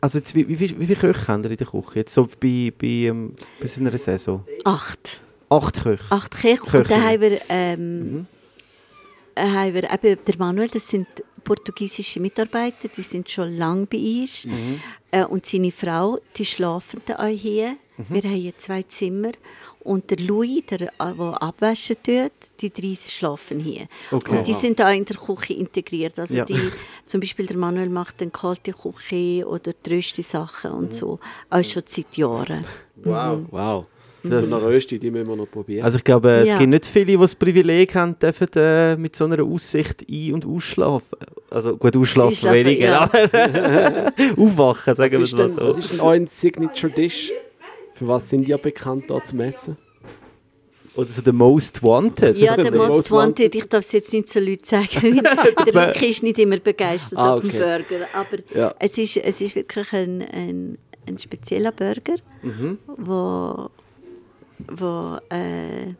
also jetzt, wie, wie, wie viele Köche haben wir in der Küche? Jetzt so bei, bei, ähm, bei so einer Saison? Acht. Acht Köche? Acht Köche. Und dann haben wir, ähm, mhm. haben wir eben der Manuel, das sind portugiesische Mitarbeiter, die sind schon lange bei uns. Mhm. Äh, und seine Frau, die schlafen da auch hier. Mhm. Wir haben hier zwei Zimmer. Und der Louis, der, der abwaschen tut, die drei schlafen hier. Okay. Und die sind auch in der Küche integriert. Also ja. die, zum Beispiel der Manuel macht dann kalte Küche oder tröste Sachen und mhm. so. Auch schon seit Jahren. Wow, mhm. wow. Das so eine Rösti, die müssen wir noch probieren. Also ich glaube, es ja. gibt nicht viele, die das Privileg haben, dürfen, äh, mit so einer Aussicht ein- und ausschlafen. Also gut, ausschlafen, ausschlafen weniger. Ja. Aufwachen, sagen wir es mal so. Was ist denn ein Signature-Dish? Für was sind die ja bekannt da zum Essen? Oder so «The Most Wanted». Ja, «The Most Wanted». Ich darf es jetzt nicht so Leuten sagen. Der Luki ist nicht immer begeistert ah, okay. auf den Burger. Aber ja. es, ist, es ist wirklich ein, ein, ein spezieller Burger, mhm. wo... Wo, äh,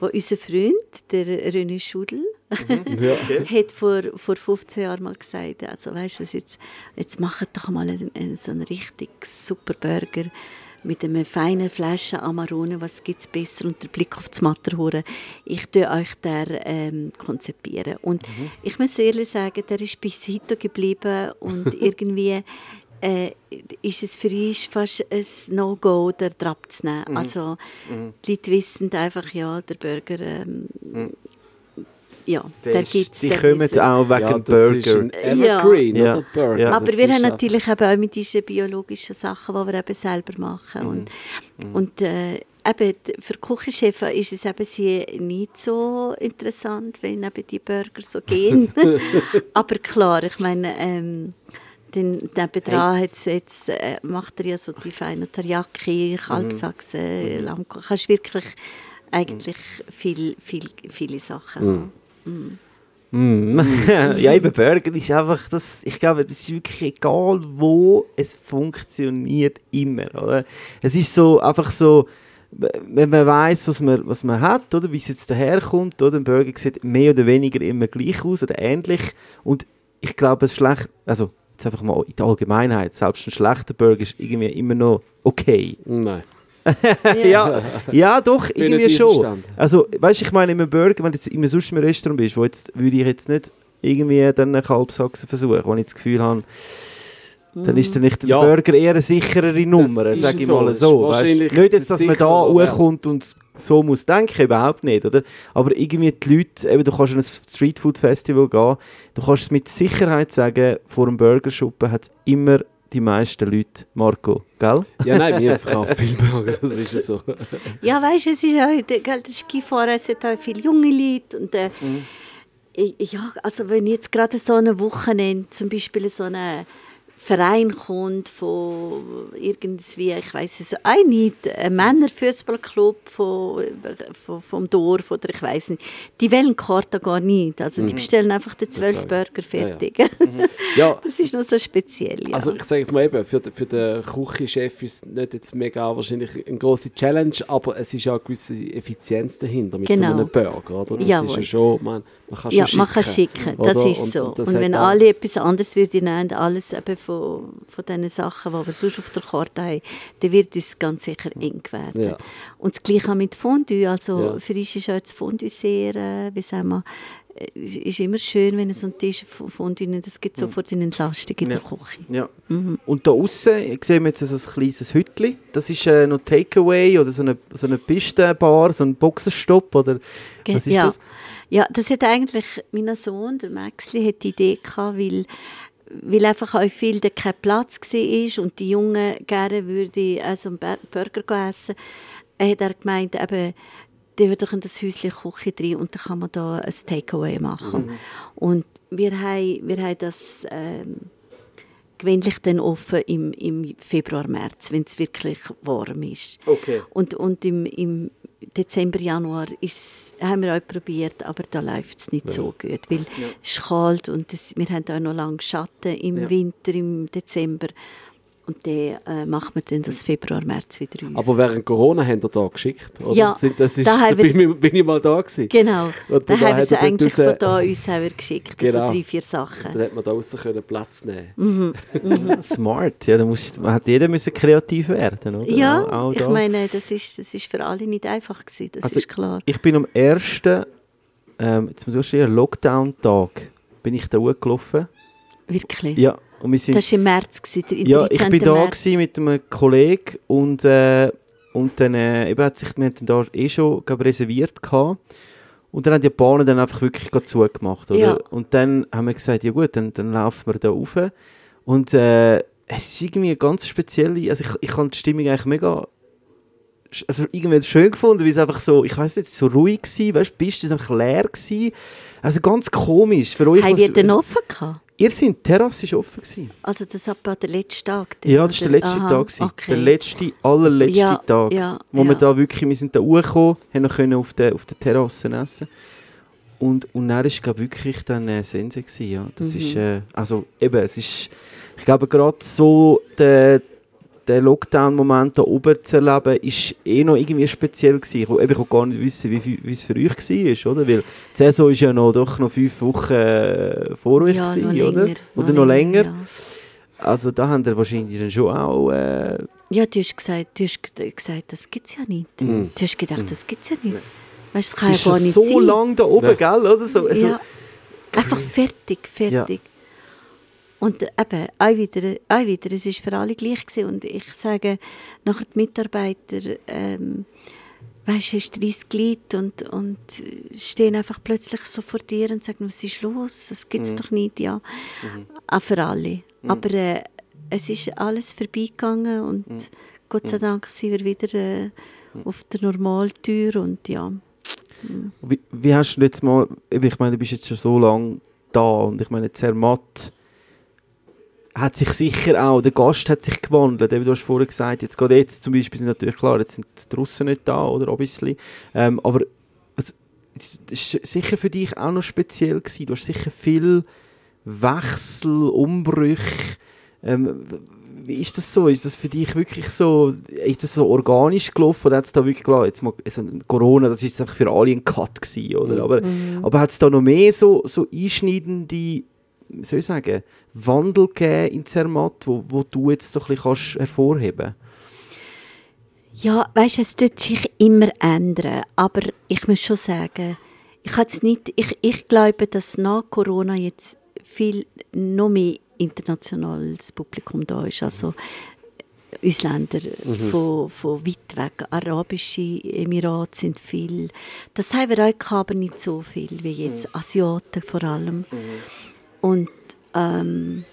wo unser Freund, der René Schudl, mhm. ja, okay. hat vor, vor fünfzehn Jahren mal gesagt, also weißt du, jetzt, jetzt macht doch mal einen, einen, so einen richtig super Burger mit einer feinen Flasche Amarone, was gibt es besser, und der Blick auf das Matterhorn. Ich tue euch den ähm, konzipieren. Und mhm. ich muss ehrlich sagen, der ist bis heute geblieben und irgendwie... Äh, ist es für uns fast ein No-Go, den Trab zu nehmen. Mhm. Also, mhm. die Leute wissen einfach, ja, der Burger, ähm, mhm. ja, der, der gibt es. Die kommen ist, auch wegen ja, dem Burger. Ist ein Evergreen, ja. oder Burger. Ja. Aber das wir haben natürlich eben auch mit diesen biologischen Sachen, die wir eben selber machen. Mhm. Und, mhm. und äh, eben, für Küchenchefs ist es eben nicht so interessant, wenn eben die Burger so gehen. Aber klar, ich meine... Ähm, Dann nebenan hey. hat's jetzt, äh, macht er ja so die feinen Teriyaki, Kalbsachsen, mm. Lammkuchen. Du kannst wirklich eigentlich mm. viel, viel, viele Sachen mm. Mm. Mm. Ja, eben Burger ist einfach, das, ich glaube, das ist wirklich egal wo, es funktioniert immer. Oder? Es ist so, einfach so, wenn man weiss, was man, was man hat, oder wie es jetzt daherkommt, oder? Ein Burger sieht mehr oder weniger immer gleich aus oder ähnlich. Und ich glaube, es ist schlecht, also einfach mal in der Allgemeinheit, selbst ein schlechter Burger ist irgendwie immer noch okay. Nein. ja, ja, doch, irgendwie schon. Also, weißt du, ich meine, in einem Burger, wenn du jetzt in einem sonst im Restaurant bist, wo jetzt, würde ich jetzt nicht irgendwie dann einen Kalbsachsen versuchen, wenn ich das Gefühl habe, dann ist dann nicht der ja. Burger eher eine sicherere Nummer, sage ich so. mal so. Wahrscheinlich nicht jetzt, dass man da hochkommt ja. und so muss denken, überhaupt nicht, oder? Aber irgendwie die Leute, eben, du kannst an ein Streetfood-Festival gehen, du kannst es mit Sicherheit sagen, vor einem Burgerschuppen hat es immer die meisten Leute, Marco, gell? Ja, nein, wir verkaufen viel Burger, das ist ja so. Ja, weißt du, es ist heute, gell, der Skifahrer, es hat auch viele junge Leute und äh, mhm. ja, also wenn jetzt gerade so eine Wochenende, zum Beispiel so eine Verein kommt von irgendwie, ich weiß es auch nicht, ein Männerfußballclub von, von, vom Dorf oder ich weiß nicht. Die wollen die Karte gar nicht. Also die bestellen einfach den zwölf Burger fertig. Ja, ja. Mhm. Ja. Das ist noch so speziell. Ja. Also ich sage jetzt mal eben, für, für den Küchenchef ist es nicht jetzt mega wahrscheinlich eine grosse Challenge, aber es ist ja eine gewisse Effizienz dahinter mit genau. so einem Burger. Oder? Das Jawohl. ist ja schon, man, man kann schon ja, schicken. Ja, man kann schicken, das oder? ist so. Und, und, und wenn alle etwas anderes würden nehmen, alles eben Von, von diesen Sachen, die wir sonst auf der Karte haben, dann wird es ganz sicher eng werden. Ja. Und das Gleiche auch mit Fondue. Also ja. für uns ist auch das Fondue sehr, äh, wie sagen wir, es ist immer schön, wenn es so ein Tisch Fondue gibt, das gibt sofort eine Entlastung in ja. der Küche. Ja. Mhm. Und da aussen sehen wir jetzt so ein kleines Hütchen. Das ist äh, noch Takeaway oder so eine, so eine Pistenbar, so ein Boxenstopp oder was ist ja. das? Ja, das hat eigentlich mein Sohn, der Maxli, hat die Idee gehabt, weil weil einfach auch viel kein Platz war und die Jungen gerne würden also einen Burger essen, hat er gemeint, eben, die würden doch in das Häuschen Küche rein und dann kann man da ein Takeaway machen. Mhm. Und wir haben, wir haben das ähm, gewöhnlich dann offen im, im Februar, März, wenn es wirklich warm ist. Okay. Und, und im, im Dezember, Januar ist, haben wir auch probiert, aber da läuft es nicht ja. so gut, weil ja. es ist kalt und es, wir haben auch noch lange Schatten im ja. Winter, im Dezember. Und dann äh, macht man dann das Februar, März wieder rein. Aber während Corona haben wir da geschickt? Oder? Ja, sind, das ist, da, da bin, wir, bin ich mal da gewesen. Genau, und da, da haben wir sie eigentlich von da uns geschickt, genau. so drei, vier Sachen. Dann hat man da draussen können Platz nehmen. Mhm. Mhm. Smart, ja, da muss, man hat jeder müssen kreativ werden, oder? Ja, auch, auch ich meine, das ist, das ist für alle nicht einfach gewesen, das also ist klar. Ich bin am ersten ähm, jetzt muss ich sagen, Lockdown-Tag bin ich da hochgelaufen. Wirklich? Ja. Und wir sind, das war im März, der ja, dreizehnten. Ich war da mit einem Kollegen und, äh, und dann, äh, eben hat sich, wir hatten da eh schon reserviert gehabt. Und dann haben die Japaner dann einfach wirklich zugemacht. Oder? Ja. Und dann haben wir gesagt, ja gut, dann, dann laufen wir da rauf. Und äh, es ist irgendwie eine ganz spezielle, also ich, ich habe die Stimmung eigentlich mega, also irgendwie schön gefunden, weil es einfach so, ich weiss nicht, so ruhig war, weißt, bist du, es war leer gewesen. Also ganz komisch. Für euch, haben die denn offen gehabt? Ihr seid, die Terrasse war offen gewesen. Also das war der letzte Tag? Denn? Ja, das war der letzte Aha, Tag gewesen. Okay. Der letzte, allerletzte ja, Tag. Ja, wo ja. wir da wirklich, wir sind da hochgekommen, haben noch auf der, auf der Terrasse essen. Und, und dann war es wirklich dann äh, Sense gewesen, ja. Das mhm. ist, äh, also eben, es ist, ich glaube gerade so der, der Lockdown-Moment da oben zu erleben, ist eh noch irgendwie speziell gewesen. Ich kann gar nicht wissen, wie, wie es für euch war, oder? Weil die Saison ist ja noch, doch noch fünf Wochen äh, vor euch, ja, gewesen, noch länger, oder? Oder noch, noch länger. länger. Ja. Also da habt ihr wahrscheinlich dann schon auch... Äh ja, du hast gesagt, du hast gesagt das gibt es ja nicht. Mm. Du hast gedacht, mm. das gibt es ja nicht. Weißt, das kann ist ja gar nicht so sein. So lange da oben, ja. gell? Oder? So, also ja. Einfach fertig, fertig. Ja. Und eben, auch wieder, auch wieder, es war für alle gleich gewesen. Und ich sage nachher die Mitarbeiter, ähm, weisst du, hast dreißig Leute und, und stehen einfach plötzlich so vor dir und sagen, was ist los, das gibt es mhm. doch nicht, ja. Mhm. Auch für alle. Mhm. Aber äh, es ist alles vorbeigegangen und mhm. Gott sei Dank sind wir wieder äh, mhm. auf der Normaltür und ja. Mhm. Wie, wie hast du jetzt mal, ich meine, du bist jetzt schon so lange da und ich meine, Zermatt hat sich sicher auch, der Gast hat sich gewandelt. Eben, du hast vorhin gesagt, jetzt gerade jetzt zum Beispiel sind natürlich klar, jetzt sind die Russen nicht da, oder ein bisschen. Ähm, aber es war sicher für dich auch noch speziell gewesen. Du hast sicher viel Wechsel, Umbrüche. Ähm, wie ist das so? Ist das für dich wirklich so, ist das so organisch gelaufen? Oder hat es da wirklich, klar, jetzt mal, also Corona, das war für alle ein Cut gewesen, oder? Aber, mhm. aber hat es da noch mehr so, so einschneidende, wie soll ich sagen, Wandel gegeben in Zermatt, wo, wo du jetzt so ein bisschen kannst hervorheben? Ja, weißt du, es tut sich immer ändern, aber ich muss schon sagen, ich hat's nicht, ich, ich glaube, dass nach Corona jetzt viel noch mehr internationales Publikum da ist, also Ausländer mhm. von, von weit weg, arabische Emirate sind viel, das haben wir auch gehabt, aber nicht so viel wie jetzt, Asiaten vor allem. Mhm. Und ähm,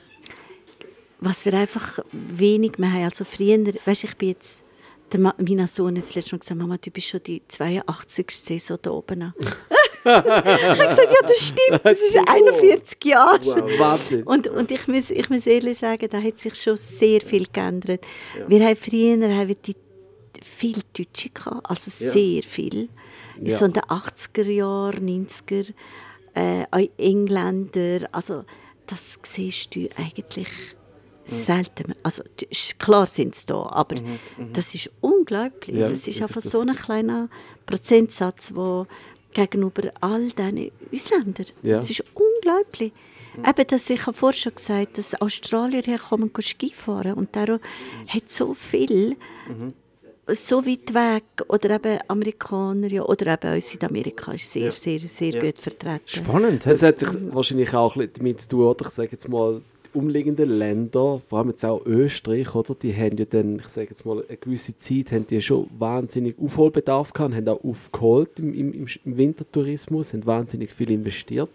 was wir einfach wenig, wir haben also früher, weißt du, ich bin jetzt, der Ma, mein Sohn hat letztes Mal gesagt, Mama, du bist schon die zweiundachtzigste Saison da oben an. Ich habe gesagt, ja, das stimmt, das ist einundvierzig Jahre. Wow, Wahnsinn. Und, und ich, muss, ich muss ehrlich sagen, da hat sich schon sehr viel geändert. Ja. Wir haben früher haben wir die, viel Deutsche gehabt, also ja. sehr viel. Ja. So in den achtziger Jahren, neunziger Äh, Engländer, also das siehst du eigentlich mhm. selten. Also klar sind sie da, aber mhm, das ist unglaublich. Ja, das ist einfach so ein kleiner Prozentsatz, wo gegenüber all diesen Ausländern. Ja. Das ist unglaublich. Mhm. Eben, dass ich habe vorher schon gesagt, dass Australier herkommen und Ski fahren und darum mhm. hat so viel. Mhm. So weit weg, oder eben Amerikaner, ja, oder eben auch Südamerika ist sehr, ja. sehr, sehr ja. gut vertreten. Spannend. Das hat sich wahrscheinlich auch damit zu tun, oder? Ich sage jetzt mal, die umliegenden Länder, vor allem jetzt auch Österreich, oder? Die haben ja dann, ich sage jetzt mal, eine gewisse Zeit, haben die schon wahnsinnig Aufholbedarf gehabt, haben auch aufgeholt im, im, im Wintertourismus, haben wahnsinnig viel investiert.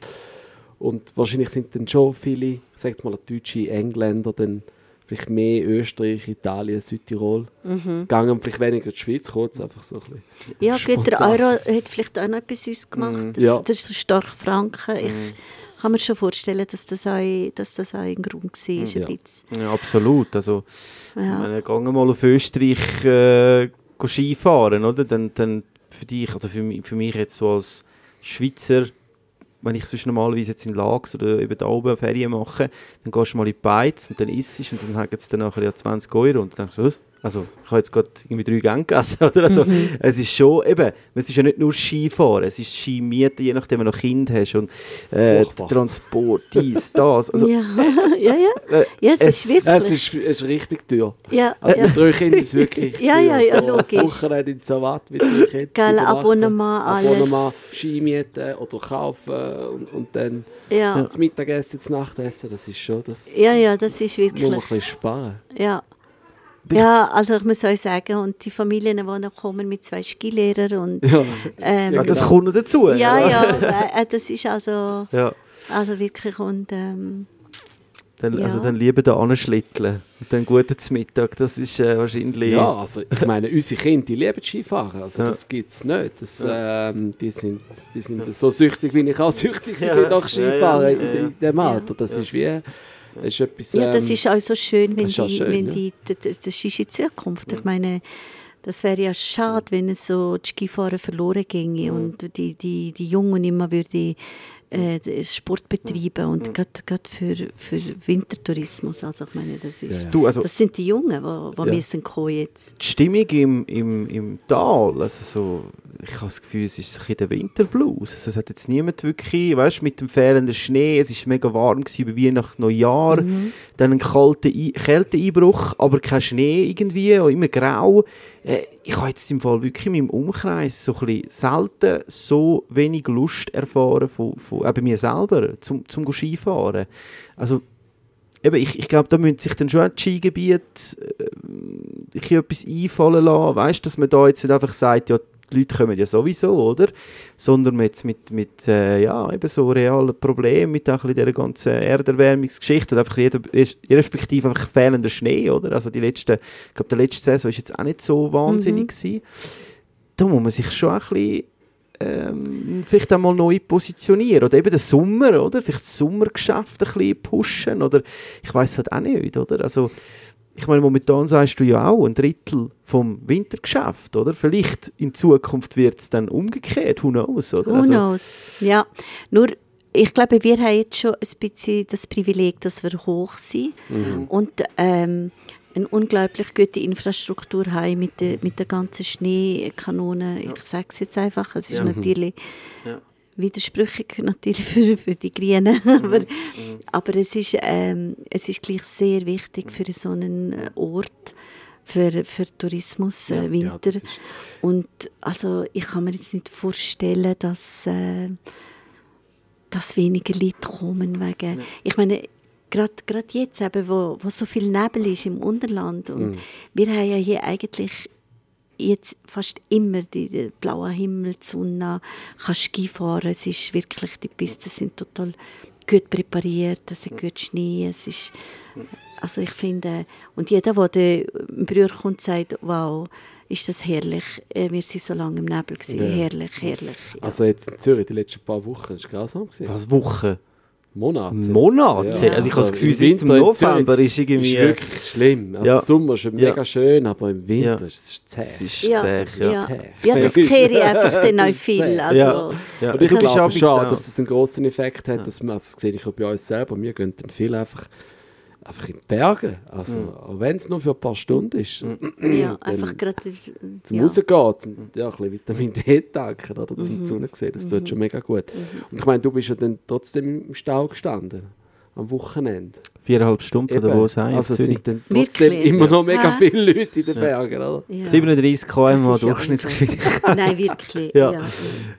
Und wahrscheinlich sind dann schon viele, sagt mal, Deutsche, Engländer, dann vielleicht mehr Österreich, Italien, Südtirol mhm. gegangen und vielleicht weniger in die Schweiz, kurz einfach so ein bisschen. Ja, gut, der Euro hat vielleicht auch noch etwas uns gemacht. Mhm. Ja. Das ist stark Franken. Ich mhm. kann mir schon vorstellen, dass das auch, dass das auch ein Grund war. Mhm, ja. Ein bisschen. Ja, absolut. Also, ja. Wenn wir gehen mal auf Österreich äh, Skifahren, oder? Dann, dann für dich, also für mich, für mich jetzt so als Schweizer, wenn ich sonst normalerweise jetzt in Lax oder eben da oben Ferien mache, dann gehst du mal in die Beiz und dann isst es und dann haben es dann nachher zwanzig Euro und dann denkst du, was? Also ich habe jetzt gerade irgendwie drei Gänge gegessen, oder? Also, mhm. es ist schon, eben, es ist ja nicht nur Skifahren, es ist Skimieten, je nachdem, wenn du noch Kind hast und äh, Transport, dies, das. Also, ja, ja, ja. ja es, es, ist es, ist, es ist richtig teuer. Ja, also ja. mit drei Kindern ist es wirklich teuer. Ja, ja, ja, so, logisch. Ein Wochenende in Zermatt mit drei Kindern. Geil, Abonnement, alles. Abonnement, Skimieten oder kaufen und, und dann ja. das Mittagessen, das Nachtessen, das ist schon, das, ja, ja, das ist wirklich. Muss man ein bisschen sparen. Ja. Ja, also ich muss euch sagen, und die Familien, die noch kommen mit zwei Skilehrern und ja, ähm, ja das kommt noch dazu. Ja, ja, äh, das ist also, ja. also wirklich und ähm, dann, ja. also dann lieber da anschlitteln und dann guten Mittag, das ist äh, wahrscheinlich... Ja, also ich meine, unsere Kinder, die lieben Skifahren, also ja. das gibt es nicht. Das, ähm, die sind, die sind ja. so süchtig, wie ich auch süchtig ja. bin nach Skifahren ja, ja, ja, ja. in dem Alter, das ja. ist wie... Das ist etwas, ja, das ist auch so schön, wenn, die, schön, wenn ja. die, das, das ist in Zukunft. Ja. Ich meine, das wäre ja schade, wenn es so die Skifahrer verloren ginge ja. und die, die, die Jungen immer würden äh, Sport betreiben ja. und ja. gerade, gerade für, für Wintertourismus. Also ich meine, das ist, ja, ja. Du, also, das sind die Jungen, die, die ja. müssen kommen jetzt. Die Stimmung im, im, im Tal, also so, ich habe das Gefühl, es ist ein der Winterblues. Also es hat jetzt niemand wirklich, weißt, mit dem fehlenden Schnee, es war mega warm gewesen, wie nach Neujahr, mhm. dann ein kalter e- Kälteeinbruch, aber kein Schnee irgendwie, auch immer grau. Äh, ich habe jetzt im Fall wirklich in meinem Umkreis so ein bisschen selten so wenig Lust erfahren von, von äh, bei mir selber, zum, zum Skifahren. Also, eben, ich, ich glaube, da müssen sich dann schon die Skigebiete äh, etwas einfallen lassen, weißt, dass man da jetzt nicht einfach sagt, ja, die Leute kommen ja sowieso, oder? Sondern mit, mit, mit äh, ja, eben so realen Problemen, mit auch dieser ganzen Erderwärmungsgeschichte und einfach jeder, respektive einfach fehlender Schnee, oder? Also die letzte, ich glaube, die letzte Saison war jetzt auch nicht so wahnsinnig. Mhm. Gewesen. Da muss man sich schon ein bisschen ähm, vielleicht einmal neu positionieren. Oder eben den Sommer, oder? Vielleicht das Sommergeschäft ein bisschen pushen, oder? Ich weiss es halt auch nicht, oder? Also, ich meine, momentan sagst du ja auch ein Drittel vom Wintergeschäft, oder? Vielleicht in Zukunft wird es dann umgekehrt, who knows, oder? Who also knows, ja. Nur, ich glaube, wir haben jetzt schon ein bisschen das Privileg, dass wir hoch sind mhm. und ähm, eine unglaublich gute Infrastruktur haben mit der, mit der ganzen Schneekanone. Ja. Ich sage es jetzt einfach, es ist ja. natürlich... Ja. Widersprüchlich natürlich für, für die Grünen, aber, mhm. aber es, ist, ähm, es ist gleich sehr wichtig für so einen Ort, für, für Tourismus, äh, Winter. Ja, ja, und also, ich kann mir jetzt nicht vorstellen, dass, äh, dass weniger Leute kommen. Wegen, ja. Ich meine, gerade jetzt, eben, wo, wo so viel Nebel ist im Unterland und mhm. wir haben ja hier eigentlich... jetzt fast immer die, die blaue Himmel, die Sonne, kannst Ski fahren, es ist wirklich, die Pisten sind total gut präpariert, es hat gut Schnee, es ist, also ich finde, und jeder, der im Brühl kommt, sagt, wow, ist das herrlich, wir waren so lange im Nebel, ja. herrlich, herrlich. Ja. Also jetzt in Zürich, die letzten paar Wochen, ist es grausam gewesen? Was, Wochen? Monate. Monate? Ja. Also ich also habe das Gefühl, seit November ist irgendwie... Ist wirklich schlimm. Also ja. Sommer ist mega ja. schön, aber im Winter ja. ist es zäh. Es ist ja. zäh, ja. Zäh. Ja, das kehre ich einfach dann auch viel. Also. Ja. Ja. Und ich glaube schon, dass das einen grossen Effekt hat. Ja. Dass man, also das sehe ich auch bei uns selber. Wir gehen dann viel einfach, einfach in die Berge. Also, mhm. auch wenn es nur für ein paar Stunden ist. Mhm. Ja, einfach gerade... Zum ja. Rausgehen, zum, ja, ein bisschen Vitamin D tanken oder mhm. zum Sonne sehen, das mhm. tut schon mega gut. Mhm. Und ich meine, du bist ja dann trotzdem im Stau gestanden, am Wochenende. Viereinhalb Stunden oder wo es heim. Also es sind dann trotzdem Wirklich? immer noch mega viele Leute in den Bergen. Ja. Ja. siebenunddreissig Kilometer pro Stunde Durchschnittsgeschwindigkeit. Nein, wirklich. Ja, ja.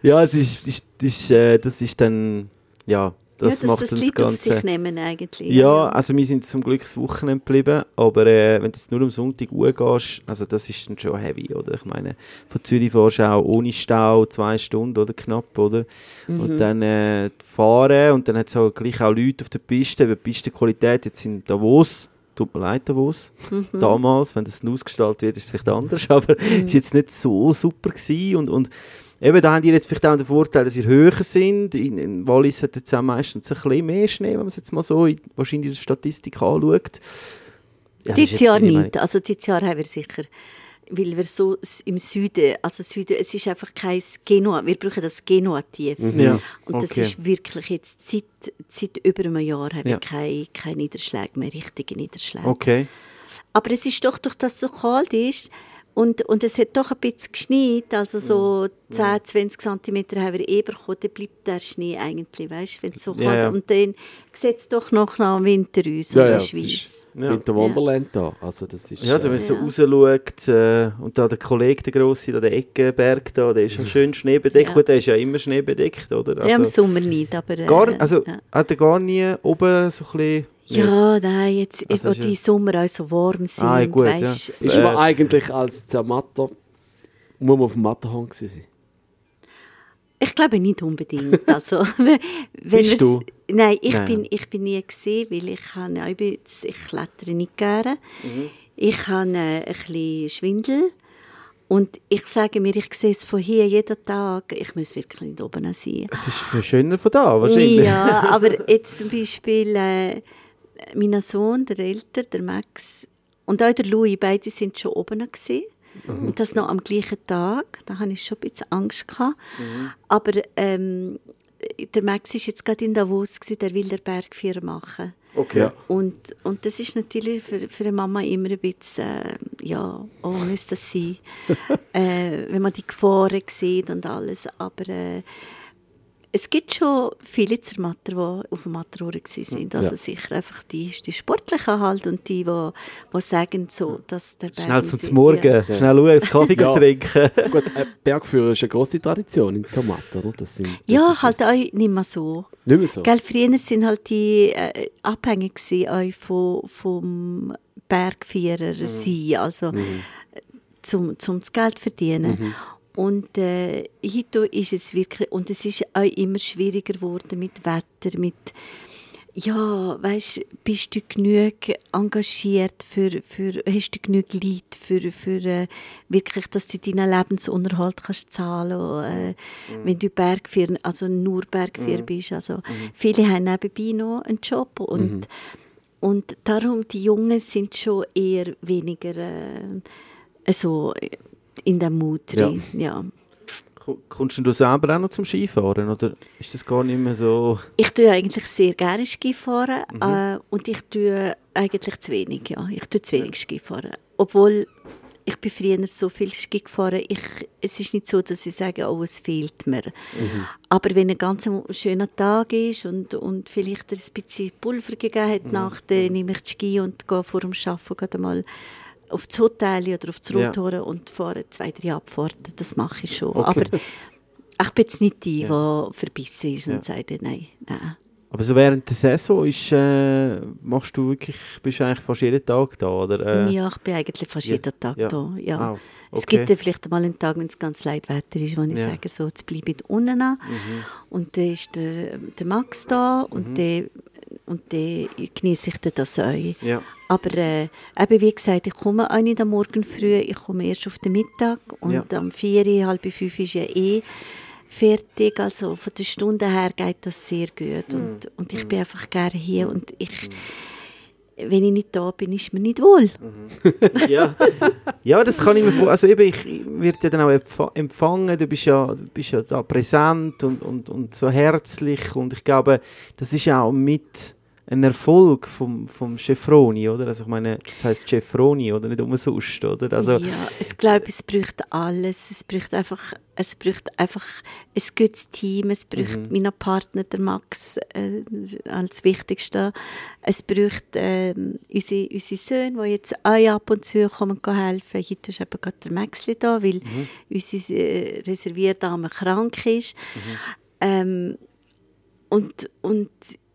ja es ist, ist, ist, äh, das ist dann... ja. Das ja, macht das uns lieb auf sich nehmen eigentlich. Ja, also wir sind zum Glück das Wochenende geblieben, aber äh, wenn du jetzt nur am Sonntag hochgehst, also das ist dann schon heavy, oder? Ich meine, von Zürich fährst du auch ohne Stau zwei Stunden, oder? Knapp, oder? Mhm. Und dann äh, fahren und dann hat es auch gleich auch Leute auf der Piste, über die Pistenqualität, jetzt in Davos, tut mir leid, Davos, mhm. damals, wenn das nun ausgestaltet wird, ist es vielleicht anders, aber es mhm. war jetzt nicht so super gewesen und, und eben, da haben die jetzt vielleicht auch den Vorteil, dass sie höher sind. In, in Wallis hat jetzt auch meistens ein bisschen mehr Schnee, wenn man es jetzt mal so in, wahrscheinlich in der Statistik anschaut. Ja, dieses Jahr nicht. Also dieses Jahr haben wir sicher, weil wir so im Süden, also Süden, es ist einfach kein Genua, wir brauchen das Genua-Tief. Mhm. Ja, und okay. Das ist wirklich jetzt, seit, seit über einem Jahr haben ja. wir keine, keine Niederschläge mehr, richtige Niederschläge. Okay. Aber es ist doch, durch das es so kalt ist, Und, und es hat doch ein bisschen geschneit, also so ja. zehn bis zwanzig Zentimeter haben wir eh bekommen, dann bleibt der Schnee eigentlich, weißt du, wenn es so ja, kalt ja. Und dann sieht es doch noch nach dem Winter aus ja, und der ja, Schweiz. Ja. Winterwonderland da, also das ist... Ja, also wenn man ja. so rausschaut, äh, und da der Kollege, der Grosse, da der Eckenberg da, der ist ja schön schneebedeckt, ja. Gut, der ist ja immer schneebedeckt, oder? Also, ja, im Sommer nicht, aber... Äh, gar, also ja. hat er gar nie oben so ein bisschen... Ja, nein, jetzt, also, wo die Sommer auch so warm sind, ah, gut, weißt du. Ja. Ist man äh, eigentlich als Zermatter, muss man auf dem Matterhorn gewesen sein? Ich glaube nicht unbedingt. Also, wenn Bist du? Nein, ich, nein. Bin, ich bin nie gesehen, weil ich, habe, ich, bin, ich klettere nicht gerne. Mhm. Ich habe äh, ein bisschen Schwindel. Und ich sage mir, ich sehe es von hier jeden Tag, ich muss wirklich nicht oben sein. Es ist viel schöner von da, wahrscheinlich. Ja, aber jetzt zum Beispiel... Äh, mein Sohn, der Ältere, der Max und auch der Louis, beide waren schon oben. Mhm. Und das noch am gleichen Tag. Da hatte ich schon ein bisschen Angst. Mhm. Aber ähm, der Max war jetzt gerade in Davos, der will den Berg vier machen. Okay. Und, und das ist natürlich für, für eine Mama immer ein bisschen, äh, ja, oh, muss das sein. äh, wenn man die Gefahren sieht und alles. Aber... Äh, Es gibt schon viele Zermatter, die auf dem Matterhorn waren. Also ja. sicher einfach die, die Sportlichen halt und die, die, die sagen, so, dass der Berg... Schnell zum Morgen, ja. schnell schauen, einen Kaffee ja. trinken. Gut, äh, Bergführer ist eine grosse Tradition in Zermatt, oder? Das sind, das ja, halt das... auch nicht mehr so. Nicht mehr so? Gell, früher waren halt die äh, abhängig auch von, vom Bergführer mhm. sein, also mhm. zum, zum das Geld verdienen. Mhm. Und äh, heute ist es wirklich, und es ist auch immer schwieriger geworden mit Wetter, mit, ja, weißt, bist du genug engagiert, für, für, hast du genug Leute, für, für äh, wirklich, dass du deinen Lebensunterhalt kannst zahlen kannst, äh, mhm. wenn du Bergführer, also nur Bergführer mhm. bist. Also, mhm. viele haben nebenbei noch einen Job und, mhm. und darum, die Jungen sind schon eher weniger äh, also, in der Mut drin, ja. ja. Kommst du selber auch noch zum Skifahren, oder ist das gar nicht mehr so? Ich tue eigentlich sehr gerne Skifahren mhm. äh, und ich tue eigentlich zu wenig, ja. Ich tue zu wenig ja. Skifahren, obwohl ich bin früher so viel Ski gefahren. Ich, es ist nicht so, dass ich sage, oh, es fehlt mir. Mhm. Aber wenn ein ganz schöner Tag ist und, und vielleicht ein bisschen Pulver gegeben hat, mhm. nach, dann nehme ich die Ski und gehe vor dem Arbeiten gerade mal auf das Hotel oder auf das Rothorn ja. und fahren zwei, drei Abfahrten. Das mache ich schon. Okay. Aber ich bin jetzt nicht die, die ja. verbissen ist und ja. sagt, nein, nein. Aber so während der Saison ist, äh, machst du wirklich, bist du eigentlich fast jeden Tag da? Oder, äh? Ja, ich bin eigentlich fast ja. jeden Tag ja. da. Ja. Oh, okay. Es gibt ja vielleicht mal einen Tag, wenn es ganz leid Wetter ist, wo ich ja. sage, so, jetzt bleibe ich unten. Mhm. Und dann ist der, der Max da und mhm. der Und dann genieße ich das auch. Ja. Aber äh, eben wie gesagt, ich komme auch nicht am Morgen früh, ich komme erst auf den Mittag. Und ja. am vier, halb fünf ist ja eh fertig. Also von der Stunde her geht das sehr gut. Mhm. Und, und ich mhm. bin einfach gerne hier. Und ich, mhm. wenn ich nicht da bin, ist mir nicht wohl. Mhm. ja. ja, das kann ich mir vorstellen. Also eben, ich werde ja dann auch empfangen. Du bist ja, du bist ja da präsent und, und, und so herzlich. Und ich glaube, das ist ja auch mit... ein Erfolg vom, vom Chez Vrony, oder? Also ich meine, das heisst Chez Vrony, oder? Nicht umsonst, oder? Also, ja, ich glaube, es bräuchte alles. Es bräuchte einfach, es bräuchte einfach ein gutes Team, es bräuchte mhm. meinen Partner, der Max, äh, als Wichtigste. Es bräuchte äh, unsere, unsere Söhne, die jetzt auch ab und zu kommen und helfen. Heute ist eben gerade der Maxli da, weil mhm. unsere Reservierdame krank ist. Mhm. Ähm, Und, und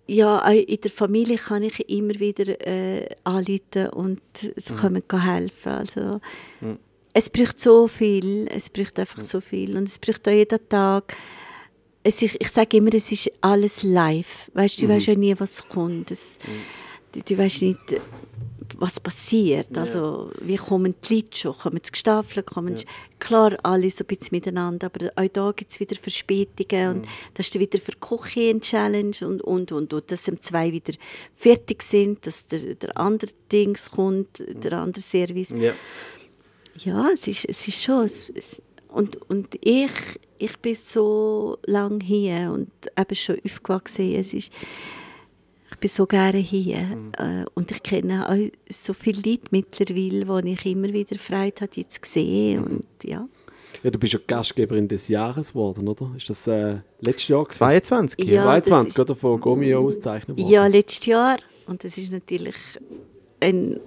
ja, in der Familie kann ich immer wieder äh, anrufen und sie mhm. können helfen. Also, mhm. Es braucht so viel, es braucht einfach mhm. so viel und es braucht auch jeden Tag. Es, ich ich sage immer, es ist alles live. Weißt, du mhm. weißt ja nie, was kommt. Es, mhm. Du, du weißt nicht, was passiert. Ja. Also, wie kommen die Leute schon? Kommen sie gestaffelt? Kommen ja. Klar, alle so ein bisschen miteinander, aber auch da gibt es wieder Verspätungen. Mhm. Und das ist dann wieder für die Küche eine Challenge. Und, und, und, und. Dass sie zwei wieder fertig sind, dass der, der andere Dings kommt, mhm. der andere Service. Ja, ja es, ist, es ist schon... Es, es, und, und ich, ich bin so lange hier und eben schon aufgewachsen. Es ist... Ich bin so gerne hier mhm. äh, und ich kenne auch so viele Leute mittlerweile, die ich immer wieder Freude habe, jetzt gesehen mhm. und ja. Ja, du bist ja Gastgeberin des Jahres geworden, oder? Ist das äh, letztes Jahr gewesen? zweiundzwanzig Ja, zweiundzwanzig oder? Von Gomio ausgezeichnet worden. Ja, letztes Jahr und das ist natürlich ein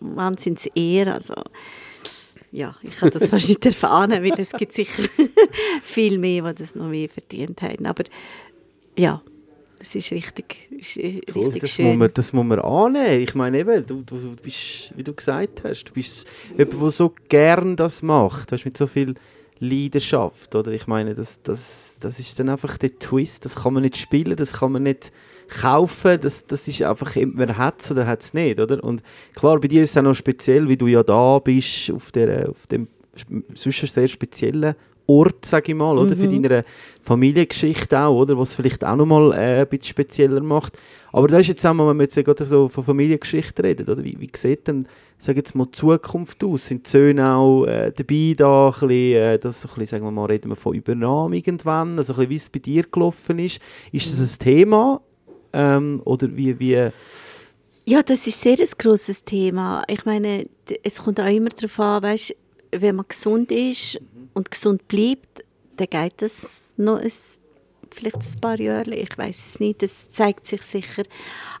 Wahnsinns-Ehre, also ja, ich kann das fast nicht erfahren, weil es gibt sicher viel mehr, die das noch mehr verdient haben, aber ja. Es ist richtig, ist richtig cool. Das schön. Muss man, das muss man annehmen. Ich meine eben, du, du, du bist, wie du gesagt hast, du bist jemand, der so gern das macht. Du hast mit so viel Leidenschaft. Oder? Ich meine, das, das, das ist dann einfach der Twist. Das kann man nicht spielen, das kann man nicht kaufen. Das, das ist einfach, man hat es oder hat es nicht. Oder? Und klar, bei dir ist es auch noch speziell, wie du ja da bist, auf, der, auf dem sonst sehr speziellen Ort, sage ich mal, oder? Mhm. Für deine Familiengeschichte auch, oder? Was es vielleicht auch nochmal äh, ein bisschen spezieller macht. Aber da ist jetzt auch mal, wenn wir jetzt gerade so von Familiengeschichte reden, oder? Wie, wie sieht denn, sag jetzt mal, die Zukunft aus? Sind die Söhne auch äh, dabei da? Ein bisschen, äh, das so ein bisschen, sagen wir mal, reden wir von Übernahme irgendwann, also ein bisschen, wie es bei dir gelaufen ist. Ist das ein Thema? Ähm, oder wie... wie ja, das ist sehr ein grosses Thema. Ich meine, es kommt auch immer darauf an, weißt, wenn man gesund ist und gesund bleibt, dann geht das noch ein, vielleicht ein paar Jahre. Ich weiß es nicht, das zeigt sich sicher.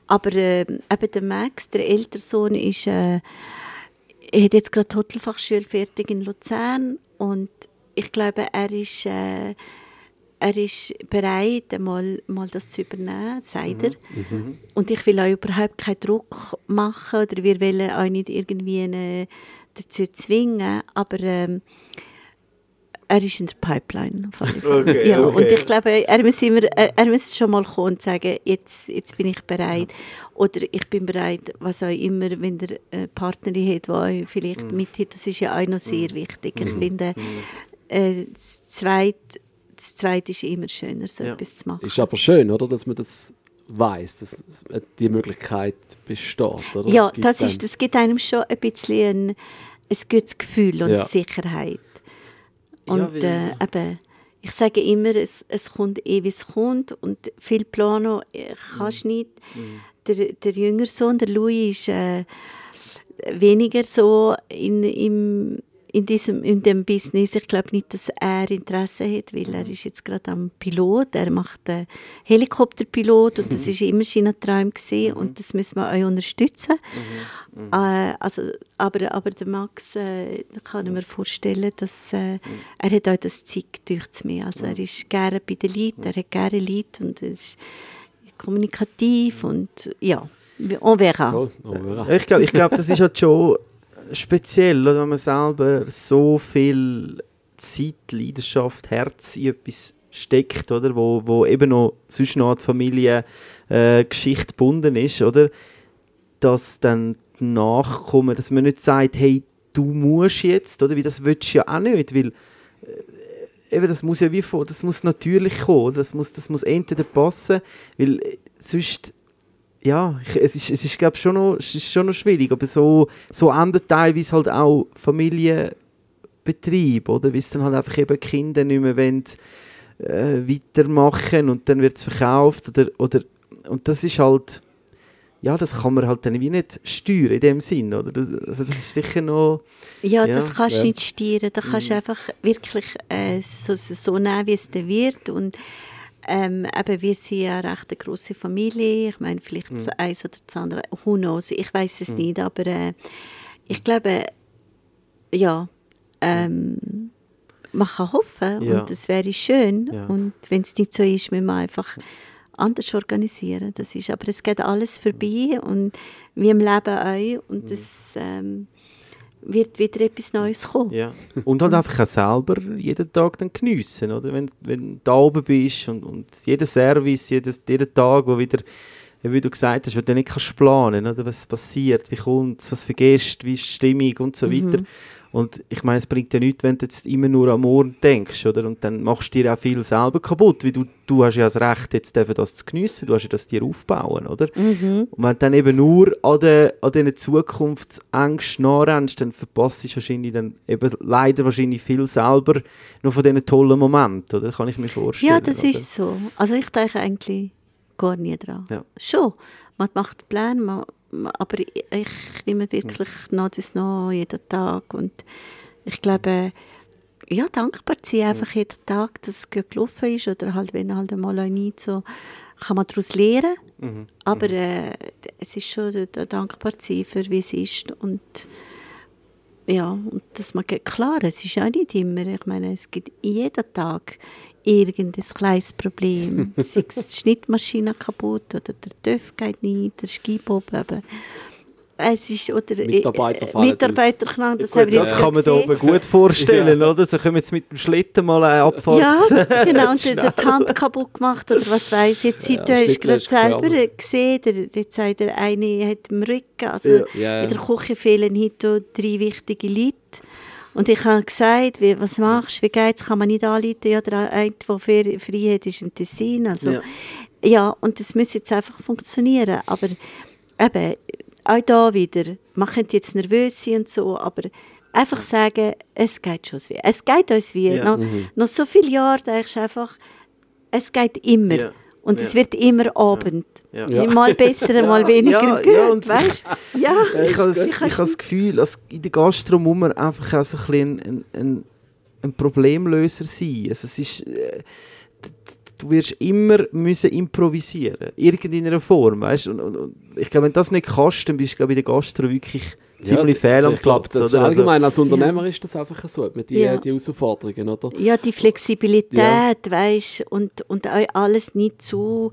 Aber äh, eben der Max, der ältere Sohn, ist, äh, er hat jetzt gerade die Hotelfachschule fertig in Luzern und ich glaube, er ist, äh, er ist bereit, mal, mal das zu übernehmen, sagt er. Mhm. Und ich will auch überhaupt keinen Druck machen oder wir wollen auch nicht irgendwie eine dazu zwingen, aber ähm, er ist in der Pipeline. Okay, ja, okay. Und ich glaube, er muss, immer, er, er muss schon mal kommen und sagen, jetzt, jetzt bin ich bereit. Oder ich bin bereit, was auch immer, wenn er eine Partnerin hat, die vielleicht mm. mithilft, das ist ja auch noch sehr wichtig. Mm. Ich finde, äh, das Zweite Zweit ist immer schöner, so ja. etwas zu machen. Ist aber schön, oder, dass man das weiss, dass die Möglichkeit besteht, oder? Ja, das, ist, das gibt einem schon ein bisschen ein, ein gutes Gefühl und ja. Sicherheit. Und ja, äh, eben, ich sage immer, es, es kommt eh, wie es kommt und viel planen kannst du mhm. nicht. Mhm. Der, der jüngere Sohn, der Louis, ist äh, weniger so in, im, in, diesem, in dem Business. Ich glaube nicht, dass er Interesse hat, weil mhm. er ist jetzt gerade am Pilot. Er macht einen Helikopterpilot und das war immer sein Traum mhm. und das müssen wir auch unterstützen. Mhm. Mhm. Äh, also, aber, aber der Max äh, kann ich mir vorstellen, dass äh, mhm. er hat auch das Zeug durch mich. Also mhm. er ist gerne bei den Leuten, er hat gerne Leute und er ist kommunikativ mhm. und ja, on verra. Cool. On verra. Ich glaube, ich glaub, das ist halt schon... speziell, oder, wenn man selber so viel Zeit, Leidenschaft, Herz in etwas steckt, oder, wo, wo eben noch sonst noch an die Familiengeschichte äh, gebunden ist, oder, dass dann nachkommen, dass man nicht sagt, hey, du musst jetzt, oder, wie das willst du ja auch nicht, weil äh, eben, das muss ja wie vor, das muss natürlich kommen, das muss, das muss entweder passen, weil äh, sonst ja, es ist, es ist, glaube ich, schon noch, es ist schon noch schwierig, aber so, so endet teilweise halt auch Familienbetrieb, oder? Weil es dann halt einfach eben Kinder nicht mehr wollen, äh, weitermachen und dann wird es verkauft, oder, oder, und das ist halt, ja, das kann man halt dann wie nicht steuern in dem Sinn, oder? Das, also das ist sicher noch... Ja, ja. das kannst du ja. nicht steuern, da kannst du mhm. einfach wirklich äh, so, so nehmen, wie es dann wird und Ähm, eben, wir sind ja eine recht grosse Familie, ich meine, vielleicht mm. das eins oder das andere, who knows, ich weiß es mm. nicht, aber äh, ich glaube, ja, ähm, man kann hoffen ja. und es wäre schön ja. und wenn es nicht so ist, müssen wir einfach anders organisieren. Das ist, aber es geht alles vorbei und wie im Leben auch. Und es ähm, wird wieder etwas Neues kommen. Ja. Und halt einfach selber jeden Tag dann geniessen, oder? Wenn, wenn du da oben bist und, und jeder Service, jedes, jeden Tag, wo wieder, wie du gesagt hast, wo du nicht kannst planen, oder? Was passiert, wie kommt es, was vergisst, wie ist die Stimmung und so weiter. Mhm. Und ich meine, es bringt ja nichts, wenn du jetzt immer nur am Morgen denkst, oder? Und dann machst du dir auch viel selber kaputt, weil du, du hast ja das Recht, jetzt das zu geniessen, du hast ja das dir aufbauen, oder? Mhm. Und wenn du dann eben nur an, de, an diesen Zukunftsängsten nachrennst, dann verpasst du wahrscheinlich dann eben leider wahrscheinlich viel selber noch von diesen tollen Momenten, oder? Kann ich mir vorstellen. Ja, das oder? Ist so. Also ich denke eigentlich gar nie dran. Ja. Schon, man macht Pläne, man aber ich, ich nehme wirklich noch das noch jeden Tag und ich glaube, ja, dankbar zu sein, einfach jeden Tag, dass es gut gelaufen ist oder halt, wenn halt mal nicht so, kann man daraus lernen, mhm. aber äh, es ist schon dankbar zu sein, für wie es ist und ja, und dass man, klar, es ist auch nicht immer, ich meine, es gibt jeden Tag irgendein kleines Problem. Sei es die Schnittmaschine kaputt oder der TÜV geht nicht, der Skibob eben. Es ist, oder Mitarbeiter äh, Mitarbeiterknall, das gut, haben wir jetzt das kann man da oben gut vorstellen, ja. Oder? So können wir jetzt mit dem Schlitten mal eine Abfahrt. Ja, genau, und dann hat die Hand kaputt gemacht oder was weiss jetzt. Ja, du hast gerade selber gesehen, der, jetzt sagt der eine hat im Rücken, also ja. Ja. In der Küche fehlen heute drei wichtige Leute. Und ich habe gesagt, wie, was machst du, wie geht's, kann man nicht anrufen, ja, der eine, der frei hat, ist im Tessin, also, ja. Ja, und das muss jetzt einfach funktionieren, aber eben, auch da wieder, man könnte jetzt nervös sein und so, aber einfach sagen, es geht schon wie, es geht uns wie, ja. noch, mhm. noch so viele Jahre denkst du einfach, es geht immer. Ja. Und es ja. wird immer Abend. Ja. Ja. Mal besser, ja. mal weniger ja. gut. Ja, ich ja. ich habe das Gefühl, dass in der Gastro muss man einfach auch so ein, ein, ein, ein Problemlöser sein. Also es ist, äh, du wirst immer müssen improvisieren müssen. In irgendeiner Form. Weißt? Und, und, und ich glaube, wenn du das nicht kannst, dann bist du in der Gastro wirklich ziemlich ja, fehl am Platz. Das oder? Allgemein, als Unternehmer ja. ist das einfach so, mit die, ja. die Herausforderungen, oder? Ja, die Flexibilität, ja. Weißt, und, und auch alles nicht zu,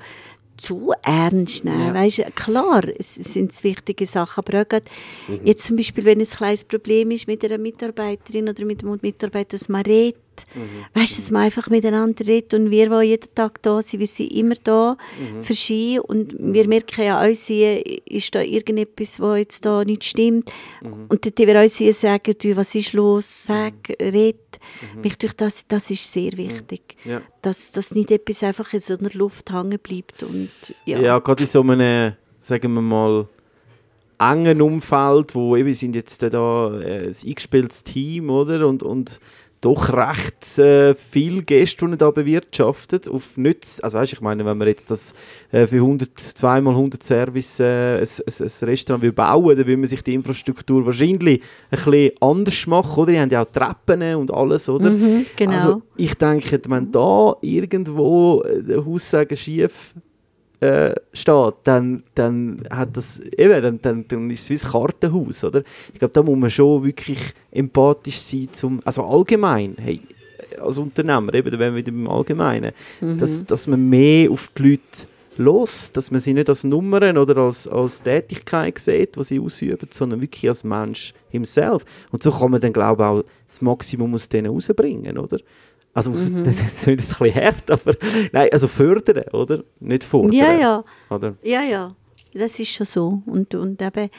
zu ernst nehmen, ja. Weißt, klar, es sind wichtige Sachen, aber auch gerade mhm. jetzt zum Beispiel, wenn ein kleines Problem ist mit einer Mitarbeiterin oder mit einem Mitarbeiter, dass man redet, mhm. weißt, dass man einfach miteinander redet und wir, die jeden Tag da sind, wir sind immer da mhm. für Ski und wir merken ja auch, ist da irgendetwas, was jetzt da nicht stimmt mhm. und dann wir auch sagen, was ist los, sag, red, mhm. mich durch das, das ist sehr wichtig, mhm. ja. dass, dass nicht etwas einfach in so einer Luft hängen bleibt und ja. Ja, gerade in so einem, sagen wir mal, engen Umfeld, wo eben sind jetzt da ein eingespieltes Team, oder, und, und doch recht äh, viel Gäste, die da bewirtschaftet, auf nichts. Also weißt, ich meine, wenn wir jetzt das äh, für hundert, zweimal hundert Service äh, ein, ein, ein Restaurant bauen, dann will man sich die Infrastruktur wahrscheinlich ein bisschen anders machen, oder? Die haben ja auch Treppen und alles, oder? Mhm, genau. Also ich denke, wenn da irgendwo der Haussegen schief Äh, steht, dann, dann, hat das, eben, dann, dann, dann ist es wie ein Kartenhaus, oder? Ich glaube, da muss man schon wirklich empathisch sein, zum, also allgemein, hey, als Unternehmer, eben, wenn wir wieder im Allgemeinen, mhm. dass, dass man mehr auf die Leute los, dass man sie nicht als Nummern oder als, als Tätigkeit sieht, die sie ausüben, sondern wirklich als Mensch himself. Und so kann man dann, glaube ich, auch das Maximum aus denen rausbringen, oder? Also mhm. das ist ein bisschen hart, aber nein, also fördern, oder? Nicht fordern. Ja, ja. Oder? Ja, ja. Das ist schon so. Und, und eben,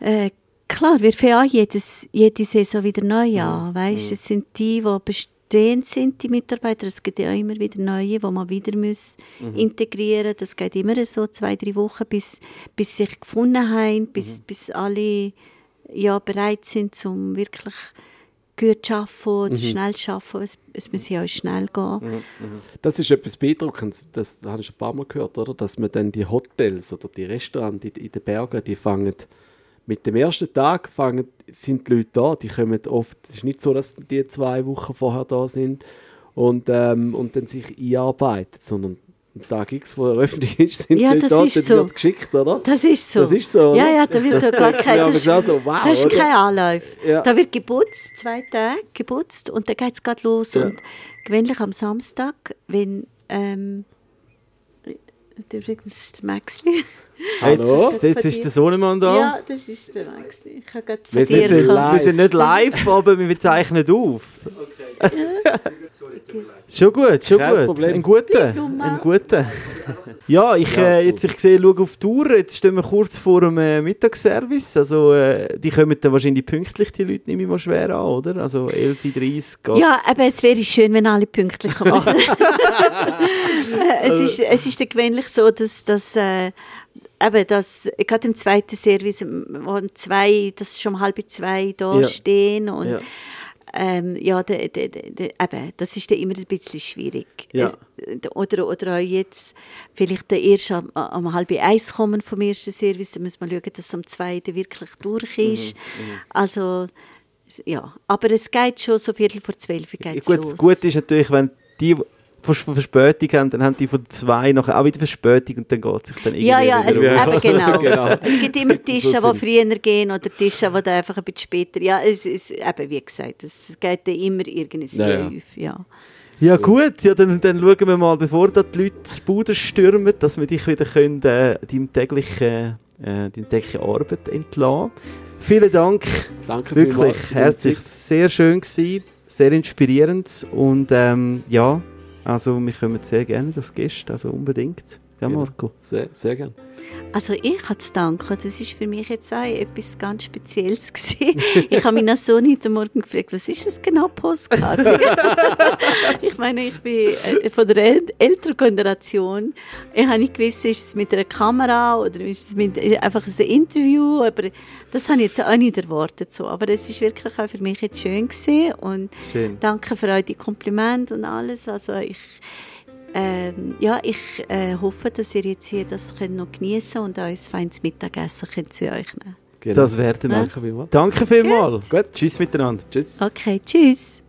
äh, klar, wir fangen jedes, jede Saison wieder neu an. Mhm. Weißt, es sind die, die bestehend sind, die Mitarbeiter. Es gibt ja immer wieder neue, die man wieder muss mhm. integrieren muss. Das geht immer so zwei, drei Wochen, bis, bis sie sich gefunden haben, bis, mhm. bis alle ja, bereit sind, um wirklich gut arbeiten oder mhm. schnell arbeiten. Es, es muss ja auch schnell gehen. Mhm. Mhm. Das ist etwas Beeindruckendes. Das habe ich schon ein paar Mal gehört, oder? Dass man dann die Hotels oder die Restaurants in, in den Bergen, die fangen mit dem ersten Tag fangen, sind die Leute da. Die kommen oft, es ist nicht so, dass die zwei Wochen vorher da sind und, ähm, und dann sich einarbeiten, sondern am Tag X, wo eröffnet ist, sind ja, die Leute da, dann so. Wird geschickt, oder? Das ist so. Das ist so, oder? Ja, ja, da wird ja gar kein... Das ist so, wow, da ist kein Anlauf. Ja. Da wird geputzt, zwei Tage geputzt und dann geht es gerade los. Ja. Und gewöhnlich am Samstag, wenn ähm, Und übrigens ist der Maxli. Hallo? Jetzt, jetzt ist der Sohnemann da. Ja, das ist der Maxli. Ich habe gerade von wir, dir sind wir sind nicht live, aber wir zeichnen auf. Okay. Okay. Schon gut, schon Kein gut. Problem. Ein guter. Ein guter. Ja, ich, äh, jetzt, ich sehe, schaue auf die Uhr. Jetzt stehen wir kurz vor dem äh, Mittagsservice. Also, äh, die kommen dann wahrscheinlich pünktlich, die Leute, nehme ich mal schwer an, oder? Also elf Uhr dreißig. Ja, aber es wäre schön, wenn alle pünktlich kommen. es, ist, es ist dann gewöhnlich so, dass... dass äh, eben, das, gerade im zweiten Service, wo zwei, das schon um halb zwei da ja. stehen und ja, ähm, ja de, de, de, de, eben, das ist dann immer ein bisschen schwierig. Ja. Oder, oder auch jetzt, vielleicht erst am, am halb eins kommen vom ersten Service, dann muss man schauen, dass es am zweiten wirklich durch ist. Mhm, mhm. Also, ja, aber es geht schon so Viertel vor zwölf geht's gut, los. Das Gute ist natürlich, wenn die... Verspätung haben, dann haben die von zwei nachher auch wieder Verspätung und dann geht es sich dann irgendwie ja, ja, es, eben genau. genau. Es gibt immer Tische, die früher gehen oder Tische, die einfach ein bisschen später. Ja, es ist eben, wie gesagt, es geht dann immer irgendwie ja, ja. ja gut, ja, dann, dann schauen wir mal, bevor da die Leute zu Bude stürmen, dass wir dich wieder können, äh, deinem täglichen, äh, deine tägliche Arbeit entlassen. Vielen Dank. Danke wirklich, herzlich. Sehr schön gewesen, sehr inspirierend und ähm, ja, also wir kommen sehr gerne als Gäste, also unbedingt. Ja, Marco? Sehr, sehr gerne. Also ich habe zu danken, das war für mich jetzt auch etwas ganz Spezielles gewesen. Ich habe meinen Sohn heute Morgen gefragt, was ist das genau, Postkarte? Ich meine, ich bin von der älteren Generation. Ich habe nicht gewusst, ist es mit einer Kamera oder ist es mit einfach ein Interview, aber das habe ich jetzt auch nicht erwartet. So. Aber es war wirklich auch für mich jetzt schön gewesen und schön. Danke für eure Komplimente und alles. Also ich... Ähm, ja, ich äh, hoffe, dass ihr jetzt hier das könnt noch geniessen und euch ein feines Mittagessen könnt zu euch nehmen. Genau. Das werden wir. Danke vielmals. Danke vielmals. Gut. Gut. Tschüss miteinander. Tschüss. Okay, tschüss.